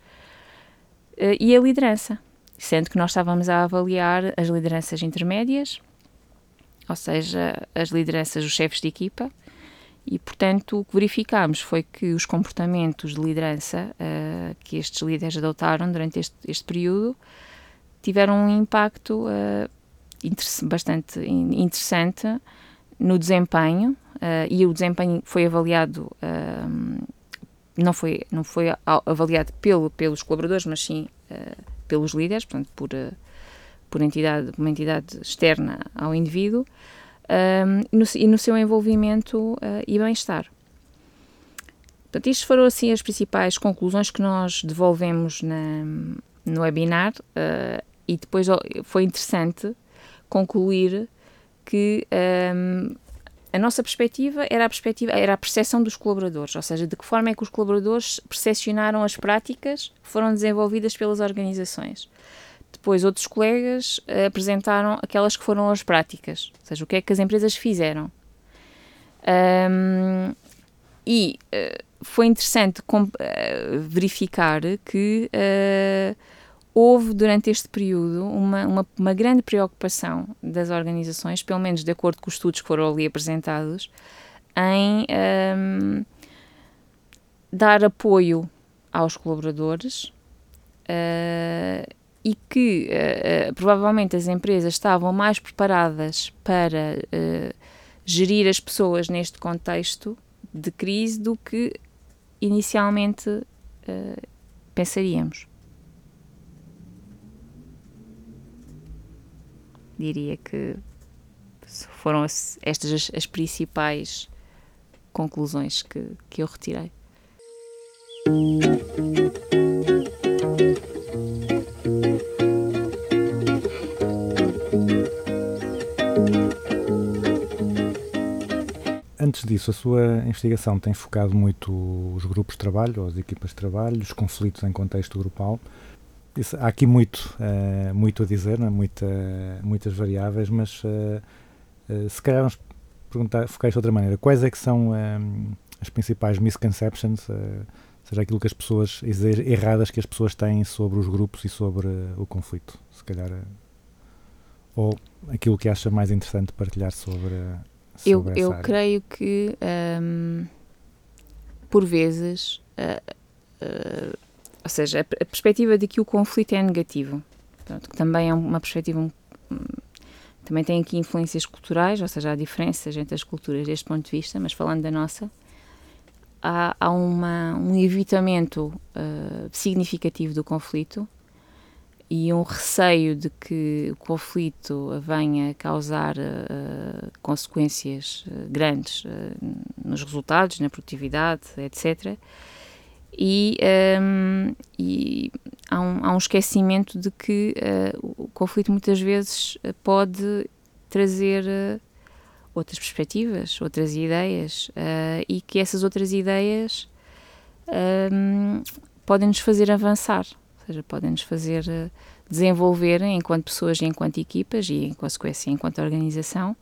E a liderança, sendo que nós estávamos a avaliar as lideranças intermédias, ou seja, as lideranças, os chefes de equipa, e portanto o que verificámos foi que os comportamentos de liderança uh, que estes líderes adotaram durante este, este período tiveram um impacto uh, inter- bastante interessante no desempenho, uh, e o desempenho foi avaliado, uh, não foi, não foi avaliado pelo, pelos colaboradores, mas sim uh, pelos líderes, portanto, por, por entidade, uma entidade externa ao indivíduo, uh, no, e no seu envolvimento uh, e bem-estar. Portanto, isto foram assim as principais conclusões que nós devolvemos na, no webinar, uh, e depois foi interessante concluir que um, a nossa perspectiva era a perspectiva, era a percepção dos colaboradores, ou seja, de que forma é que os colaboradores percepcionaram as práticas que foram desenvolvidas pelas organizações. Depois outros colegas uh, apresentaram aquelas que foram as práticas, ou seja, o que é que as empresas fizeram. Um, e uh, foi interessante comp- uh, verificar que uh, houve durante este período uma, uma, uma grande preocupação das organizações, pelo menos de acordo com os estudos que foram ali apresentados, em um, dar apoio aos colaboradores uh, e que uh, provavelmente as empresas estavam mais preparadas para uh, gerir as pessoas neste contexto de crise do que inicialmente uh, pensaríamos. Diria que foram estas as, as principais conclusões que, que eu retirei. antes disso, a sua investigação tem focado muito os grupos de trabalho, as equipas de trabalho, os conflitos em contexto grupal. Isso, há aqui muito, uh, muito a dizer, não é? Muita, muitas variáveis, mas uh, uh, se calhar vamos perguntar, focar de outra maneira, quais é que são um, as principais misconceptions, uh, ou seja, aquilo que as pessoas, erradas que as pessoas têm sobre os grupos e sobre uh, o conflito, se calhar, uh, ou aquilo que acha mais interessante partilhar sobre, uh, sobre eu, essa eu área. Creio que, um, por vezes, uh, uh, ou seja, a perspectiva de que o conflito é negativo, portanto, que também é uma perspectiva, um, também tem aqui influências culturais, ou seja, há diferenças entre as culturas deste ponto de vista, mas falando da nossa, há, há uma, um evitamento uh, significativo do conflito e um receio de que o conflito venha causar uh, consequências uh, grandes uh, nos resultados, na produtividade, etcétera, E, um, e há, um, há um esquecimento de que uh, o conflito muitas vezes pode trazer uh, outras perspectivas, outras ideias uh, e que essas outras ideias um, podem nos fazer avançar, ou seja, podem nos fazer uh, desenvolver enquanto pessoas e enquanto equipas e em consequência enquanto organização.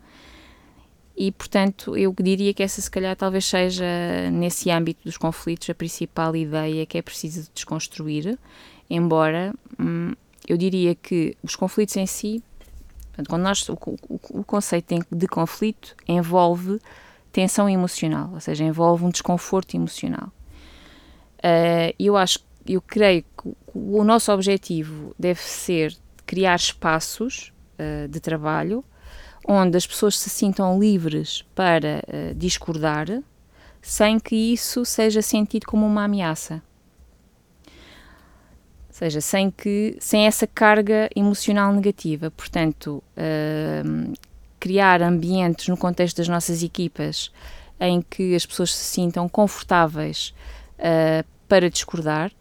E, portanto, eu diria que essa, se calhar, talvez seja, nesse âmbito dos conflitos, a principal ideia que é preciso desconstruir, embora hum, eu diria que os conflitos em si, portanto, quando nós, o, o, o conceito de conflito envolve tensão emocional, ou seja, envolve um desconforto emocional. Uh, eu acho, eu creio que o nosso objetivo deve ser criar espaços uh, de trabalho onde as pessoas se sintam livres para uh, discordar, sem que isso seja sentido como uma ameaça. Ou seja, sem, que, sem essa carga emocional negativa. Portanto, uh, criar ambientes no contexto das nossas equipas em que as pessoas se sintam confortáveis uh, para discordar,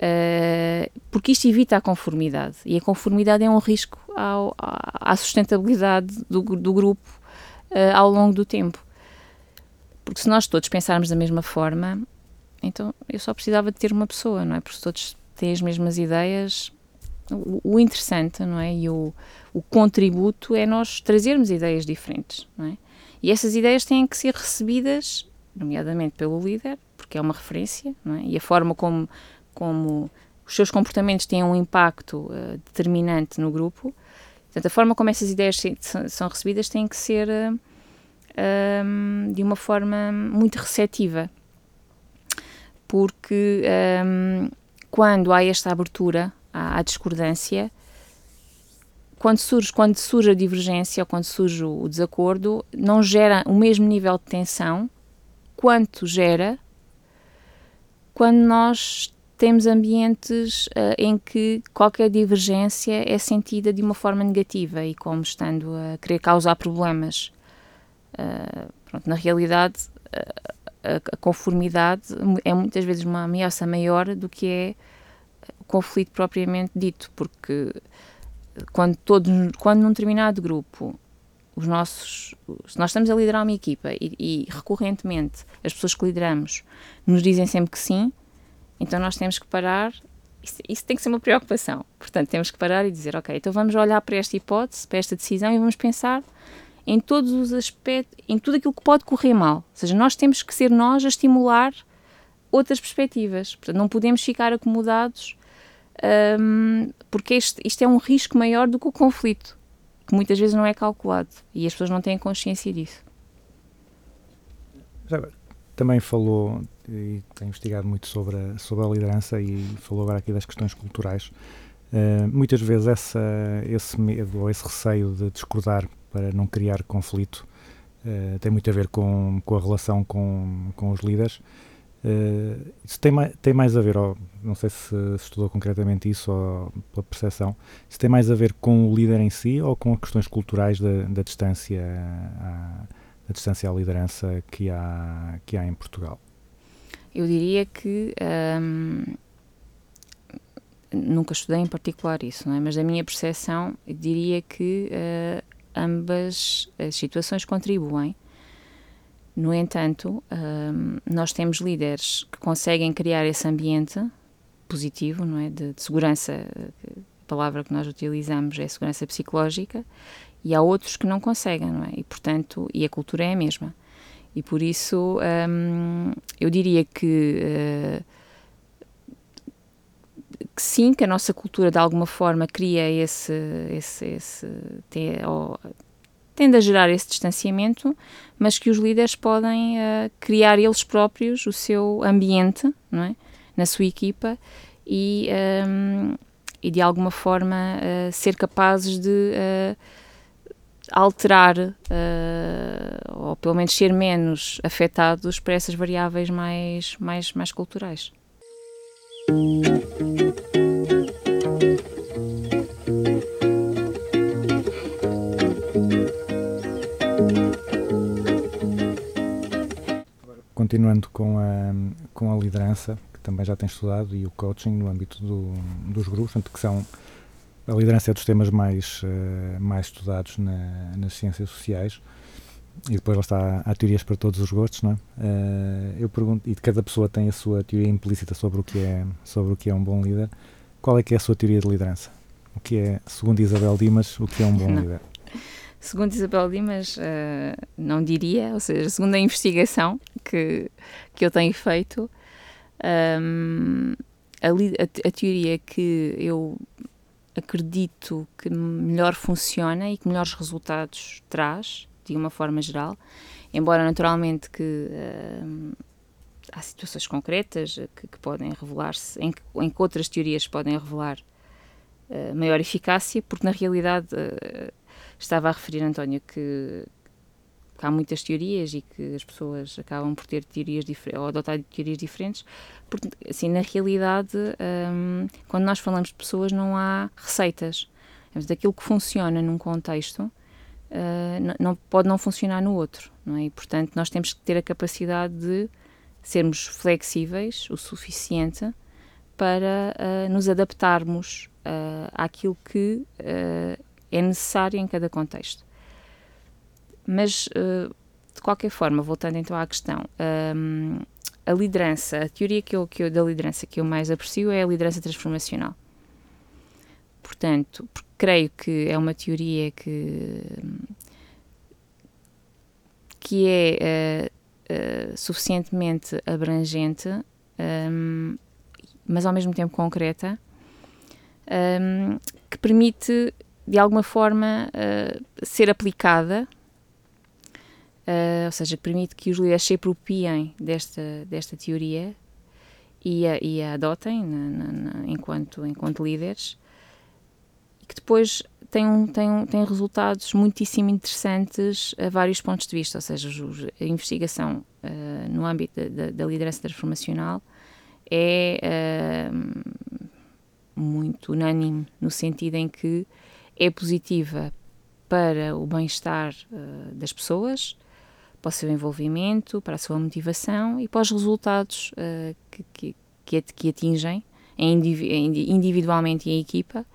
Uh, porque isto evita a conformidade e a conformidade é um risco ao, à sustentabilidade do, do grupo uh, ao longo do tempo, porque se nós todos pensarmos da mesma forma, então eu só precisava de ter uma pessoa, não é? Porque se todos têm as mesmas ideias, o, o interessante, não é? E o, o contributo é nós trazermos ideias diferentes, não é? E essas ideias têm que ser recebidas, nomeadamente pelo líder, porque é uma referência, não é? E a forma como como os seus comportamentos têm um impacto uh, determinante no grupo. Portanto, a forma como essas ideias se, se, são recebidas tem que ser uh, um, de uma forma muito receptiva, porque um, quando há esta abertura à, à discordância, quando surge, quando surge a divergência ou quando surge o, o desacordo, não gera o mesmo nível de tensão quanto gera quando nós temos ambientes uh, em que qualquer divergência é sentida de uma forma negativa e como estando a querer causar problemas. Uh, pronto, na realidade, uh, a conformidade é muitas vezes uma ameaça maior do que é o conflito propriamente dito, porque quando, todos, quando num determinado grupo, os nossos, se nós estamos a liderar uma equipa e, e recorrentemente as pessoas que lideramos nos dizem sempre que sim, então nós temos que parar, isso, isso tem que ser uma preocupação, portanto temos que parar e dizer, ok, então vamos olhar para esta hipótese, para esta decisão e vamos pensar em todos os aspectos, em tudo aquilo que pode correr mal, ou seja, nós temos que ser nós a estimular outras perspectivas, portanto não podemos ficar acomodados, hum, porque este, isto é um risco maior do que o conflito, que muitas vezes não é calculado e as pessoas não têm consciência disso. Também falou, e tem investigado muito sobre a, sobre a liderança e falou agora aqui das questões culturais. Uh, muitas vezes essa, esse medo ou esse receio de discordar para não criar conflito uh, tem muito a ver com, com a relação com, com os líderes. Uh, isso tem, tem mais a ver, ou, não sei se, se estudou concretamente isso ou pela percepção, isso tem mais a ver com o líder em si ou com as questões culturais da, da distância à, da distância à liderança que há, que há em Portugal? Eu diria que, hum, nunca estudei em particular isso, não é? Mas da minha percepção, eu diria que uh, ambas as situações contribuem, No entanto, um, nós temos líderes que conseguem criar esse ambiente positivo, não é? De, de segurança, a palavra que nós utilizamos é segurança psicológica, e há outros que não conseguem, não é? E, portanto, e a cultura é a mesma. E por isso, um, eu diria que, uh, que sim, que a nossa cultura de alguma forma cria esse, esse, esse tem, ou, tende a gerar esse distanciamento, mas que os líderes podem uh, criar eles próprios o seu ambiente, não é? Na sua equipa e, um, e de alguma forma uh, ser capazes de uh, alterar uh, ou pelo menos ser menos afetados por essas variáveis mais, mais, mais culturais. Continuando com a, com a liderança, que também já tem estudado, e o coaching no âmbito do, dos grupos, portanto, que são, a liderança é dos temas mais, uh, mais estudados na, nas ciências sociais, e depois lá está, há teorias para todos os gostos, não é? Uh, eu pergunto, e cada pessoa tem a sua teoria implícita sobre o que é, sobre o que é um bom líder. Qual é que é a sua teoria de liderança? O que é, segundo Isabel Dimas, o que é um bom não. líder? Segundo Isabel Dimas, uh, não diria, ou seja, segundo a investigação que, que eu tenho feito, um, a, a, a teoria que eu acredito que melhor funciona e que melhores resultados traz, de uma forma geral, embora naturalmente que uh, há situações concretas que, que podem revelar-se, em, em que outras teorias podem revelar uh, maior eficácia, porque na realidade... Uh, Estava a referir, António, que, que há muitas teorias e que as pessoas acabam por ter teorias diferentes, ou adotar teorias diferentes, porque, assim, na realidade, um, quando nós falamos de pessoas, não há receitas. Aquilo que funciona num contexto uh, não, pode não funcionar no outro, não é? E, portanto, nós temos que ter a capacidade de sermos flexíveis o suficiente para uh, nos adaptarmos uh, àquilo que... Uh, é necessário em cada contexto. Mas, de qualquer forma, voltando então à questão, a liderança, a teoria que eu, que eu, da liderança que eu mais aprecio é a liderança transformacional. Portanto, creio que é uma teoria que, que é, é, é suficientemente abrangente, é, mas ao mesmo tempo concreta, é, que permite... de alguma forma, uh, ser aplicada, uh, ou seja, que permite que os líderes se apropriem desta, desta teoria e a, e a adotem na, na, na, enquanto, enquanto líderes, e que depois tem, um, tem, um, tem resultados muitíssimo interessantes a vários pontos de vista, ou seja, a investigação uh, no âmbito da, da liderança transformacional é uh, muito unânime, no sentido em que é positiva para o bem-estar uh, das pessoas, para o seu envolvimento, para a sua motivação e para os resultados uh, que, que, que atingem individualmente e em equipa.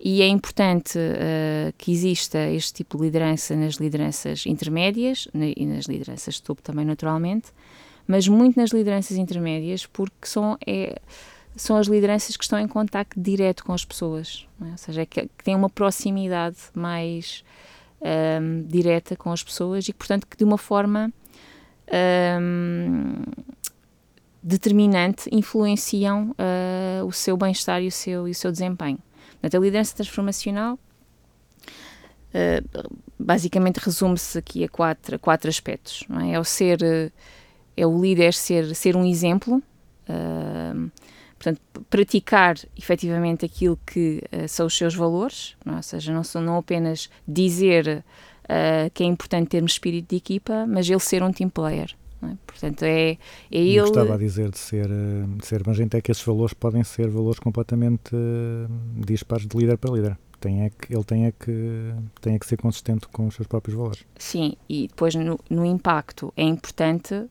E é importante uh, que exista este tipo de liderança nas lideranças intermédias e nas lideranças de topo também, naturalmente, mas muito nas lideranças intermédias, porque são... É, são as lideranças que estão em contacto direto com as pessoas, não é? Ou seja, é que, que têm uma proximidade mais um, direta com as pessoas e, portanto, que de uma forma um, determinante influenciam uh, o seu bem-estar e o seu, e o seu desempenho. Portanto, a liderança transformacional uh, basicamente resume-se aqui a quatro, a quatro aspectos, não é? É o ser, é o líder ser, ser um exemplo, uh, portanto, praticar efetivamente aquilo que uh, são os seus valores, não é? Ou seja, não, são, não apenas dizer uh, que é importante termos espírito de equipa, mas ele ser um team player, não é? Portanto, é, é ele... O que estava a dizer de ser, de ser mas gente é que esses valores podem ser valores completamente uh, dispares de líder para líder. Tem é que, ele tem é, que, tem é que ser consistente com os seus próprios valores. Sim, e depois no, no impacto é importante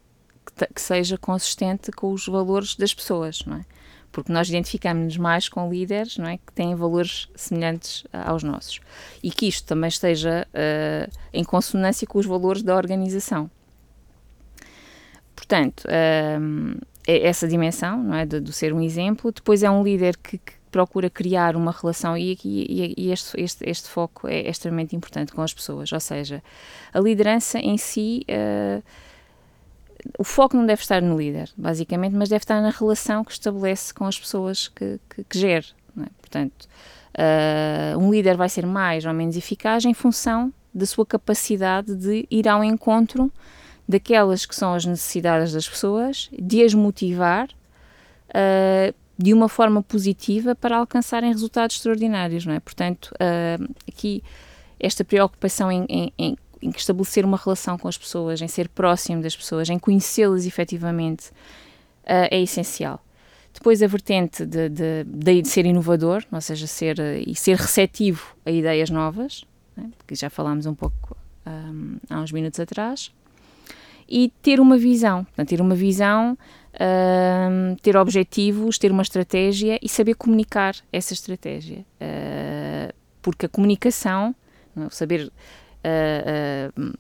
que, que seja consistente com os valores das pessoas, não é? Porque nós identificamos-nos mais com líderes, não é, que têm valores semelhantes aos nossos. E que isto também esteja uh, em consonância com os valores da organização. Portanto, um, é essa dimensão, não é, de, de ser um exemplo. Depois é um líder que, que procura criar uma relação, e, e, e este, este, este foco é extremamente importante com as pessoas, ou seja, a liderança em si, uh, o foco não deve estar no líder, basicamente, mas deve estar na relação que estabelece com as pessoas que, que, que gere, não é? Portanto, uh, um líder vai ser mais ou menos eficaz em função da sua capacidade de ir ao encontro daquelas que são as necessidades das pessoas, de as motivar uh, de uma forma positiva para alcançarem resultados extraordinários, não é? Portanto, uh, aqui esta preocupação em, em, em, em estabelecer uma relação com as pessoas, em ser próximo das pessoas, em conhecê-las efetivamente, uh, é essencial. Depois a vertente de, de, de, de ser inovador, ou seja, ser, e ser receptivo a ideias novas, não é? Que já falámos um pouco um, há uns minutos atrás. E ter uma visão, portanto, ter uma visão, uh, ter objetivos, ter uma estratégia e saber comunicar essa estratégia, uh, porque a comunicação, não é? Saber uh, uh,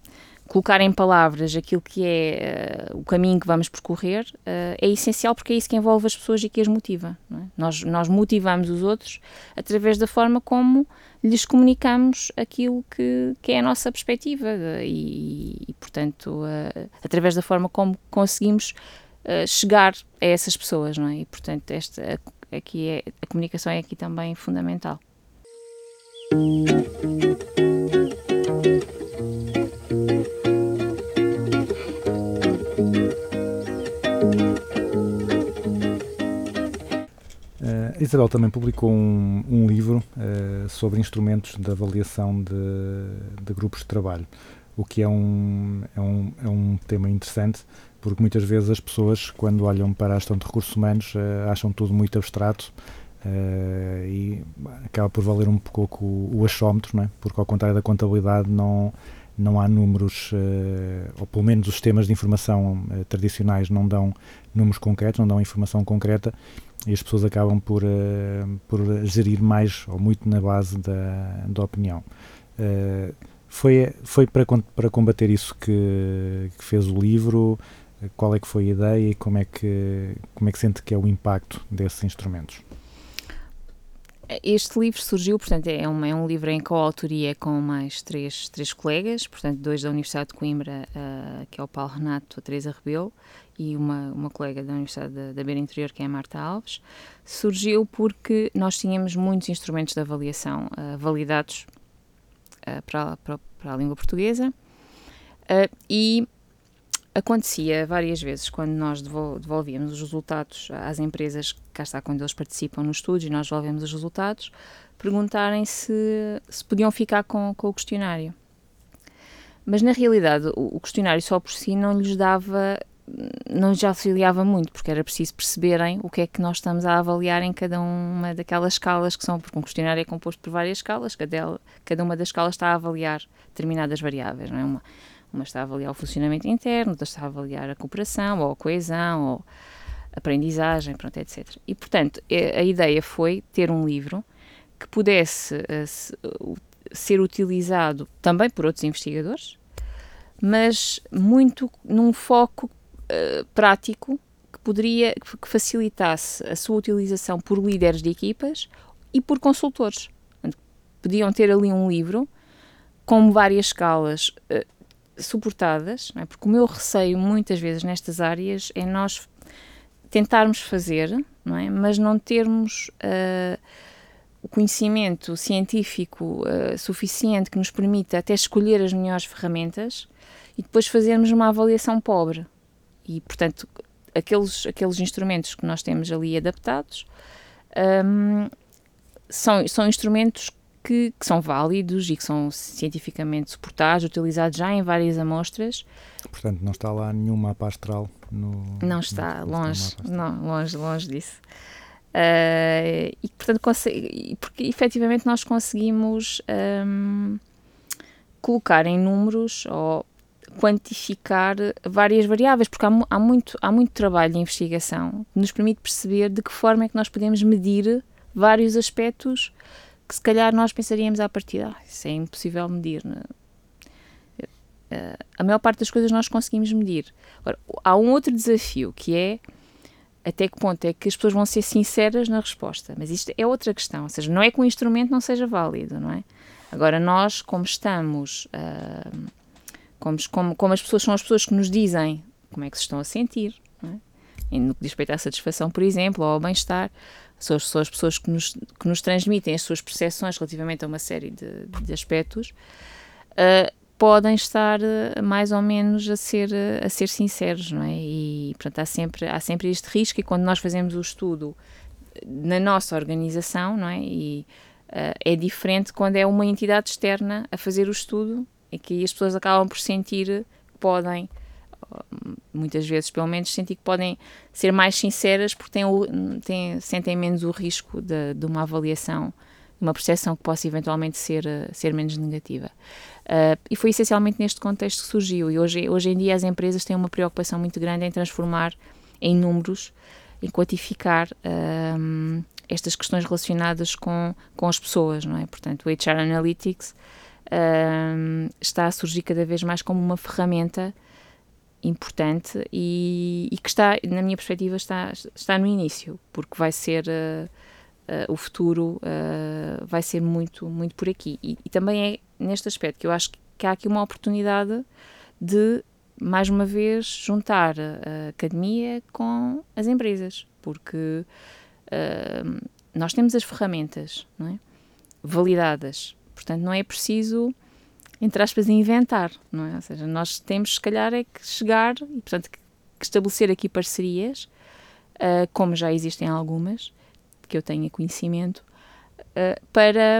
colocar em palavras aquilo que é uh, o caminho que vamos percorrer, uh, é essencial, porque é isso que envolve as pessoas e que as motiva, não é? Nós, nós motivamos os outros através da forma como lhes comunicamos aquilo que, que é a nossa perspectiva e, e portanto, uh, através da forma como conseguimos uh, chegar a essas pessoas, não é? E, portanto, esta, aqui é, a comunicação é aqui também fundamental. Isabel também publicou um, um livro uh, sobre instrumentos de avaliação de, de grupos de trabalho, o que é um, é, um, é um tema interessante, porque muitas vezes as pessoas, quando olham para a gestão de recursos humanos, uh, acham tudo muito abstrato uh, e acaba por valer um pouco o, o achómetro, não é? Porque ao contrário da contabilidade não, não há números, uh, ou pelo menos os sistemas de informação uh, tradicionais não dão números concretos, não dão informação concreta, e as pessoas acabam por, uh, por gerir mais ou muito na base da, da opinião. Uh, foi foi para, para combater isso que, que fez o livro? Qual é que foi a ideia e como é que, como é que sente que é o impacto desses instrumentos? Este livro surgiu, portanto, é, uma, é um livro em coautoria com mais três, três colegas, portanto, dois da Universidade de Coimbra, uh, que é o Paulo Renato, a Teresa Rebelo, e uma, uma colega da Universidade da Beira Interior, que é a Marta Alves. Surgiu porque nós tínhamos muitos instrumentos de avaliação uh, validados uh, para, para, para a língua portuguesa, uh, e acontecia várias vezes, quando nós devolvíamos os resultados às empresas, cá está, quando eles participam nos estudos e nós devolvemos os resultados, perguntarem se, se podiam ficar com, com o questionário. Mas, na realidade, o, o questionário só por si não lhes dava, não lhes auxiliava muito, porque era preciso perceberem o que é que nós estamos a avaliar em cada uma daquelas escalas que são, porque um questionário é composto por várias escalas, cada, cada uma das escalas está a avaliar determinadas variáveis, não é? Uma, Uma está a avaliar o funcionamento interno, outra está a avaliar a cooperação, ou a coesão, ou a aprendizagem, pronto, etcétera. E, portanto, a ideia foi ter um livro que pudesse uh, ser utilizado também por outros investigadores, mas muito num foco uh, prático que, poderia, que facilitasse a sua utilização por líderes de equipas e por consultores. Portanto, podiam ter ali um livro com várias escalas uh, suportadas, não é? Porque o meu receio muitas vezes nestas áreas é nós tentarmos fazer, não é? Mas não termos uh, o conhecimento científico uh, suficiente que nos permita até escolher as melhores ferramentas e depois fazermos uma avaliação pobre. E, portanto, aqueles, aqueles instrumentos que nós temos ali adaptados um, são, são instrumentos Que, que são válidos e que são cientificamente suportados, utilizados já em várias amostras. Portanto, não está lá nenhum mapa astral? No, não está, no, longe, não, longe, longe disso. Uh, e, portanto, consegui, porque efetivamente nós conseguimos um, colocar em números ou quantificar várias variáveis, porque há, há, muito, há muito trabalho de investigação que nos permite perceber de que forma é que nós podemos medir vários aspectos que se calhar nós pensaríamos à partida, ah, isso é impossível medir, né? Uh, a maior parte das coisas nós conseguimos medir. Agora, há um outro desafio, que é até que ponto é que as pessoas vão ser sinceras na resposta. Mas isto é outra questão. Ou seja, não é que um instrumento não seja válido, não é? Agora, nós, como estamos... Uh, como, como, como as pessoas são as pessoas que nos dizem como é que se estão a sentir, não é? E no que diz respeito à satisfação, por exemplo, ou ao bem-estar, são, são as pessoas que nos, que nos transmitem as suas percepções relativamente a uma série de, de aspectos, uh, podem estar mais ou menos a ser, a ser sinceros, não é? E, portanto, há sempre, há sempre este risco, e quando nós fazemos o estudo na nossa organização, não é? E uh, é diferente quando é uma entidade externa a fazer o estudo, e que as pessoas acabam por sentir que podem, muitas vezes pelo menos, sentir que podem ser mais sinceras, porque têm o, têm, sentem menos o risco de, de uma avaliação, uma percepção que possa eventualmente ser, ser menos negativa. Uh, e foi essencialmente neste contexto que surgiu, e hoje, hoje em dia as empresas têm uma preocupação muito grande em transformar em números, em quantificar uh, estas questões relacionadas com, com as pessoas, não é? Portanto, o H R Analytics uh, está a surgir cada vez mais como uma ferramenta importante e, e que está, na minha perspectiva, está, está no início, porque vai ser... Uh, Uh, o futuro uh, vai ser muito, muito por aqui. E, e também é neste aspecto que eu acho que há aqui uma oportunidade de, mais uma vez, juntar a academia com as empresas, porque uh, nós temos as ferramentas, não é? Validadas, portanto não é preciso, entre aspas, inventar, não é? Ou seja, nós temos, se calhar, é que chegar e, portanto, que estabelecer aqui parcerias, uh, como já existem algumas, que eu tenha conhecimento, para,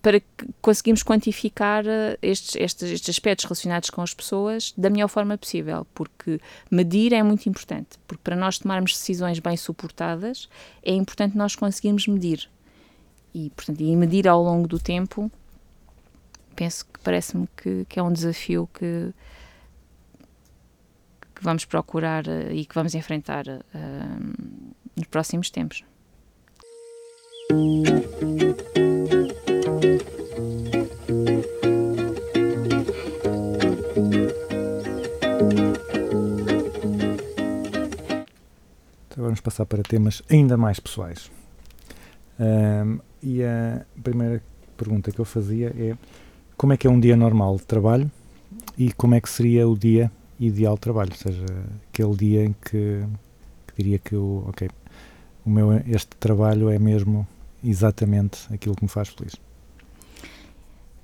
para que conseguimos quantificar estes, estes, estes aspectos relacionados com as pessoas da melhor forma possível, porque medir é muito importante, porque para nós tomarmos decisões bem suportadas é importante nós conseguirmos medir, e, portanto, e medir ao longo do tempo, penso que parece-me que, que é um desafio que, que vamos procurar e que vamos enfrentar hum, nos próximos tempos. Então vamos passar para temas ainda mais pessoais. Um, e a primeira pergunta que eu fazia é: como é que é um dia normal de trabalho e como é que seria o dia ideal de trabalho? Ou seja, aquele dia em que, que diria que eu, ok, o meu, este trabalho é mesmo exatamente aquilo que me faz feliz.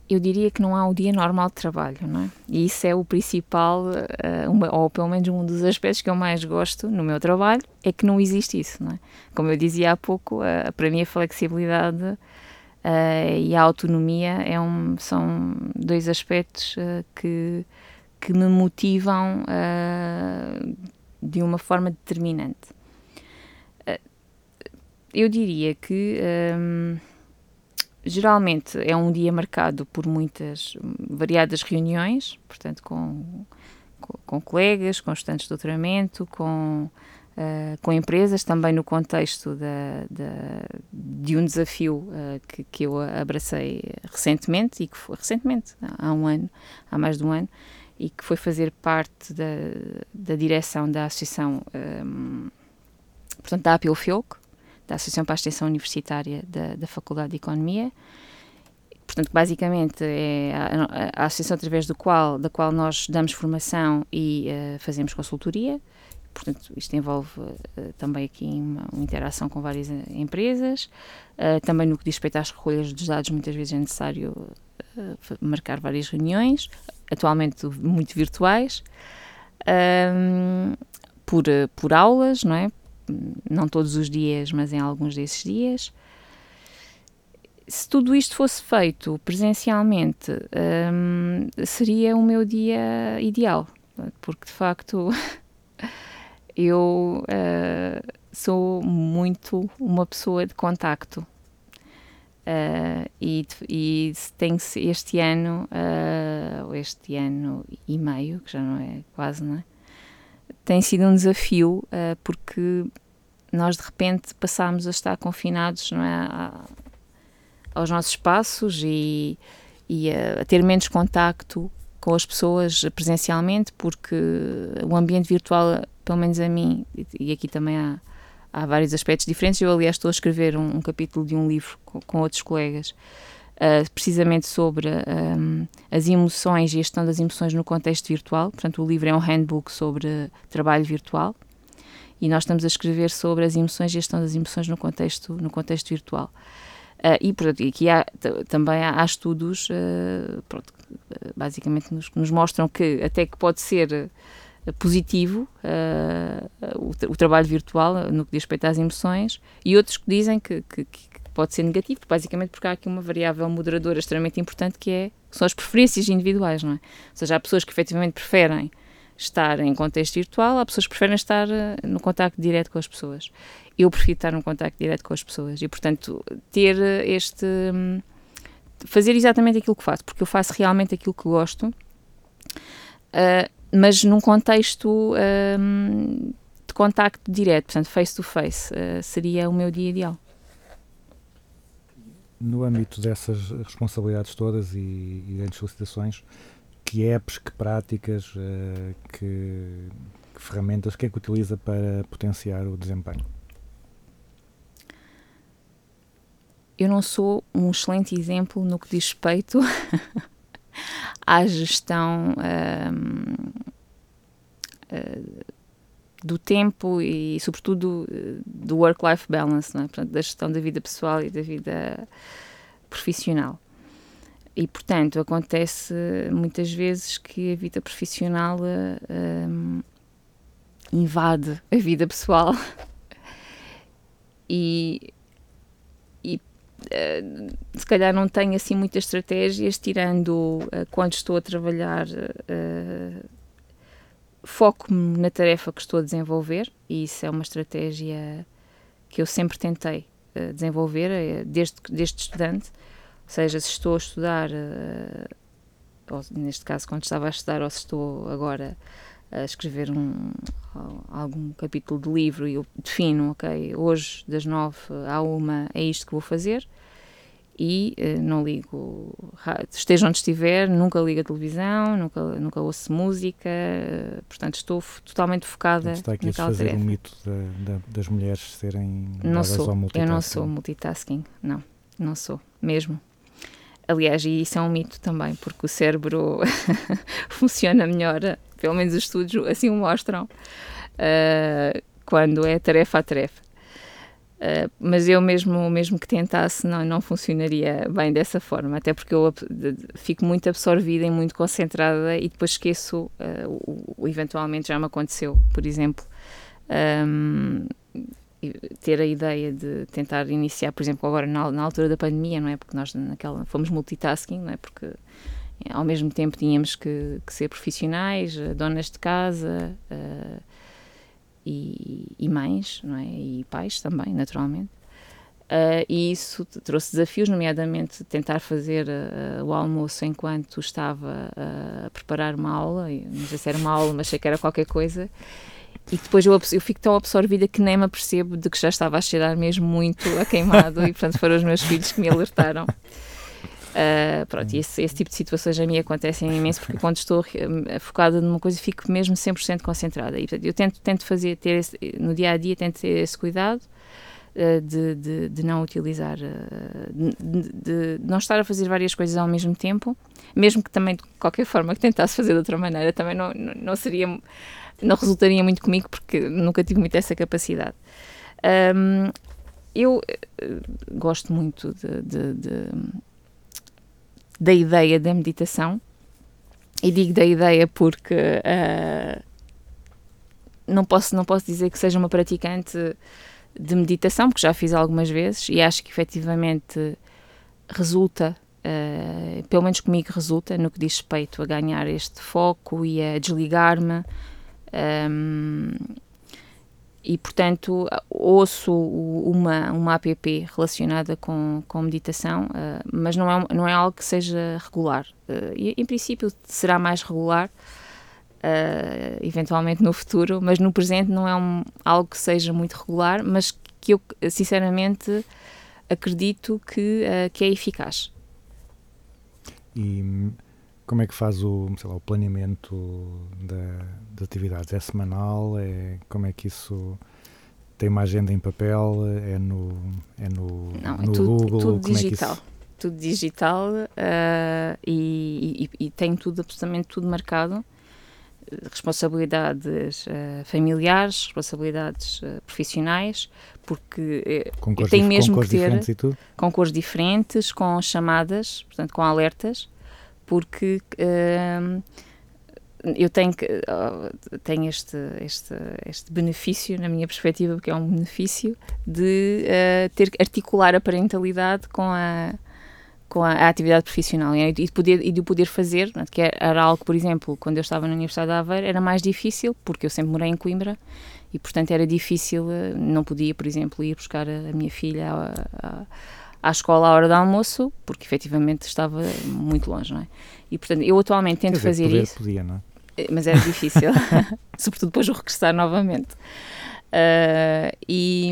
Eu diria que não há um dia normal de trabalho, não é? E isso é o principal, uh, uma, ou pelo menos um dos aspectos que eu mais gosto no meu trabalho, é que não existe isso, não é? Como eu dizia há pouco, uh, para mim a flexibilidade uh, e a autonomia é um, são dois aspectos uh, que, que me motivam uh, de uma forma determinante. Eu diria que um, geralmente é um dia marcado por muitas variadas reuniões, portanto com, com, com colegas, com estudantes de doutoramento, com, uh, com empresas, também no contexto da, da, de um desafio uh, que, que eu abracei recentemente, e que foi recentemente, há um ano, há mais de um ano, e que foi fazer parte da, da direção da associação, um, portanto da A P E L F I O C, da Associação para a Extensão Universitária da, da Faculdade de Economia. Portanto, basicamente, é a, a associação através do qual, da qual nós damos formação e uh, fazemos consultoria. Portanto, isto envolve uh, também aqui uma, uma interação com várias empresas. Uh, também no que diz respeito às recolhas dos dados, muitas vezes é necessário uh, marcar várias reuniões, atualmente muito virtuais, uh, por, por aulas, não é? Não todos os dias, mas em alguns desses dias. Se tudo isto fosse feito presencialmente, hum, seria o meu dia ideal, porque de facto eu uh, sou muito uma pessoa de contacto uh, e, e tenho este ano, uh, este ano e meio, que já não é quase, não é? Tem sido um desafio, uh, porque nós de repente passámos a estar confinados, não é, a, aos nossos espaços e, e a, a ter menos contacto com as pessoas presencialmente, porque o ambiente virtual, pelo menos a mim, e aqui também há, há vários aspectos diferentes, eu aliás estou a escrever um, um capítulo de um livro com, com outros colegas, uh, precisamente sobre um, as emoções e a gestão das emoções no contexto virtual. Portanto, o livro é um handbook sobre trabalho virtual e nós estamos a escrever sobre as emoções e a gestão das emoções no contexto, no contexto virtual. Uh, e, portanto, e aqui há, t- também há, há estudos, uh, pronto, basicamente nos, nos mostram que até que pode ser uh, positivo uh, o, tra- o trabalho virtual no que diz respeito às emoções, e outros que dizem que, que, que pode ser negativo, basicamente porque há aqui uma variável moderadora extremamente importante, que é, são as preferências individuais, não é? Ou seja, há pessoas que efetivamente preferem estar em contexto virtual, há pessoas que preferem estar no contacto direto com as pessoas. Eu prefiro estar no contacto direto com as pessoas e, portanto, ter este... fazer exatamente aquilo que faço, porque eu faço realmente aquilo que gosto, uh, mas num contexto uh, de contacto direto, portanto, face-to-face, uh, seria o meu dia ideal. No âmbito dessas responsabilidades todas e, e grandes solicitações, que apps, que práticas, que, que ferramentas, que é que utiliza para potenciar o desempenho? Eu não sou um excelente exemplo no que diz respeito à gestão um, uh, do tempo e, sobretudo, do work-life balance, não é? Portanto, da gestão da vida pessoal e da vida profissional. E, portanto, acontece muitas vezes que a vida profissional um, invade a vida pessoal e, e uh, se calhar não tenho assim muitas estratégias, tirando uh, quando estou a trabalhar, uh, foco-me na tarefa que estou a desenvolver, e isso é uma estratégia que eu sempre tentei uh, desenvolver uh, desde, desde estudante. Ou seja, se estou a estudar, ou neste caso quando estava a estudar, ou se estou agora a escrever um, algum capítulo de livro, e eu defino, ok, hoje das nove à uma é isto que vou fazer, e não ligo, esteja onde estiver, nunca ligo a televisão, nunca, nunca ouço música, portanto estou f- totalmente focada naquela tarefa. Está aqui a fazer o mito da, da, das mulheres serem dadas ao multitasking. Eu não sou multitasking, não, não sou, mesmo. Aliás, e isso é um mito também, porque o cérebro funciona melhor, pelo menos os estudos assim o mostram, uh, quando é tarefa a tarefa. Uh, mas eu mesmo, mesmo que tentasse, não, não funcionaria bem dessa forma, até porque eu fico muito absorvida e muito concentrada e depois esqueço, uh, o, o, eventualmente já me aconteceu, por exemplo, um, ter a ideia de tentar iniciar, por exemplo, agora na, na altura da pandemia, não é? Porque nós naquela fomos multitasking, não é? Porque ao mesmo tempo tínhamos que, que ser profissionais, donas de casa, uh, e, e mães, não é? E pais também, naturalmente. Uh, e isso trouxe desafios, nomeadamente tentar fazer uh, o almoço enquanto estava uh, a preparar uma aula, não sei se era uma aula, mas sei que era qualquer coisa. E depois eu, eu fico tão absorvida que nem me apercebo de que já estava a cheirar mesmo muito a queimado e, portanto, foram os meus filhos que me alertaram. Uh, pronto, e esse, esse tipo de situações a mim acontecem imenso, porque quando estou focada numa coisa fico mesmo cem por cento concentrada. E, portanto, eu tento, tento fazer, ter esse, no dia a dia, tento ter esse cuidado uh, de, de, de não utilizar, uh, de, de não estar a fazer várias coisas ao mesmo tempo, mesmo que também, de qualquer forma, que tentasse fazer de outra maneira, também não, não, não seria... não resultaria muito comigo, porque nunca tive muito essa capacidade. Um, eu uh, gosto muito de, de, de, da ideia da meditação, e digo da ideia porque uh, não posso, não posso dizer que seja uma praticante de meditação, porque já fiz algumas vezes e acho que efetivamente resulta, uh, pelo menos comigo resulta, no que diz respeito a ganhar este foco e a desligar-me. Um, e portanto ouço uma, uma app relacionada com, com meditação, uh, mas não é, não é algo que seja regular, uh, e, em princípio será mais regular uh, eventualmente no futuro, mas no presente não é um, algo que seja muito regular, mas que eu sinceramente acredito que, uh, que é eficaz. E Como é que faz o, sei lá, o planeamento da, das atividades? É semanal? É, como é que isso... Tem uma agenda em papel? É no, é no, Não, no é tudo, Google? Tudo como digital. É que isso... Tudo digital uh, e, e, e tem tudo, absolutamente tudo marcado. Responsabilidades uh, familiares, responsabilidades uh, profissionais, porque uh, tem mesmo que ter... Com cores diferentes e tudo? Com cores diferentes, com chamadas, portanto, com alertas, porque... Uh, eu tenho, que, tenho este, este, este benefício, na minha perspectiva, porque é um benefício, de uh, ter que articular a parentalidade com a, com a, a atividade profissional e de poder, e de poder fazer, né, que era algo, por exemplo, quando eu estava na Universidade de Aveiro, era mais difícil, porque eu sempre morei em Coimbra e, portanto, era difícil, não podia, por exemplo, ir buscar a, a minha filha a, a, à escola à hora do almoço, porque, efetivamente, estava muito longe, não é? E, portanto, eu atualmente tento Quer dizer, fazer poder, isso. Podia, não é? Mas era difícil, sobretudo depois de regressar novamente. Uh, e,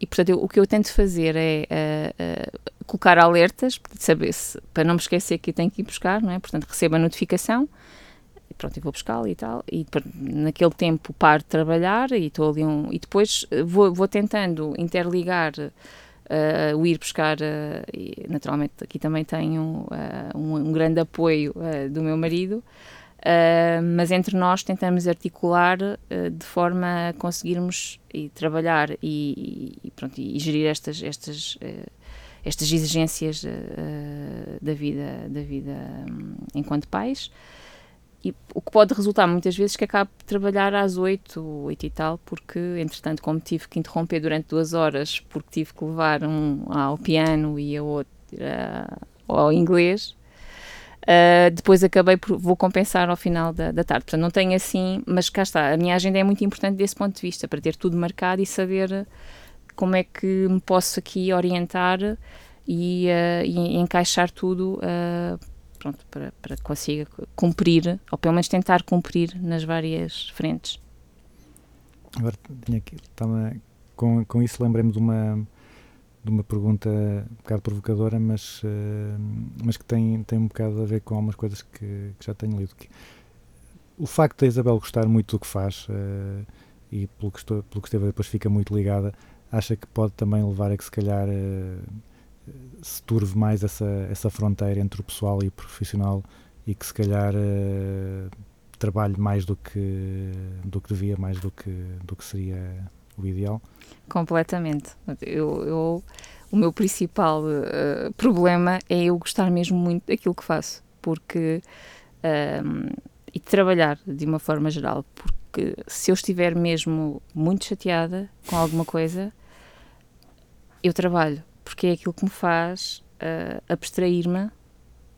e, portanto, eu, o que eu tento fazer é uh, uh, colocar alertas, saber se, para não me esquecer que eu tenho que ir buscar, não é? Portanto, recebo a notificação, e pronto, eu vou buscá-la e tal, e naquele tempo paro de trabalhar e estou ali um... E depois vou, vou tentando interligar... Uh, o ir buscar, uh, e naturalmente aqui também tenho uh, um, um grande apoio uh, do meu marido, uh, mas entre nós tentamos articular uh, de forma a conseguirmos e trabalhar e, e, pronto, e gerir estas, estas, uh, estas exigências uh, da vida, da vida um, enquanto pais. E o que pode resultar muitas vezes que acabo de trabalhar às oito, oito e tal, porque entretanto, como tive que interromper durante duas horas, porque tive que levar um ao piano e a outra ao inglês, uh, depois acabei por, vou compensar ao final da, da tarde. Portanto, não tenho assim, mas cá está, a minha agenda é muito importante desse ponto de vista, para ter tudo marcado e saber como é que me posso aqui orientar e, uh, e encaixar tudo uh, Pronto, para, para que consiga cumprir, ou pelo menos tentar cumprir nas várias frentes. Agora, tinha aqui, estava, com, com isso lembrei-me de uma, de uma pergunta um bocado provocadora, mas, uh, mas que tem, tem um bocado a ver com algumas coisas que, que já tenho lido. Que, o facto da Isabel gostar muito do que faz uh, e pelo que, estou, pelo que esteve depois fica muito ligada, acha que pode também levar a que se calhar... Uh, se turve mais essa, essa fronteira entre o pessoal e o profissional e que se calhar uh, trabalhe mais do que, do que devia, mais do que, do que seria o ideal? Completamente. Eu, eu, o meu principal uh, problema é eu gostar mesmo muito daquilo que faço, porque uh, e trabalhar de uma forma geral, porque se eu estiver mesmo muito chateada com alguma coisa, eu trabalho. Porque é aquilo que me faz uh, abstrair-me.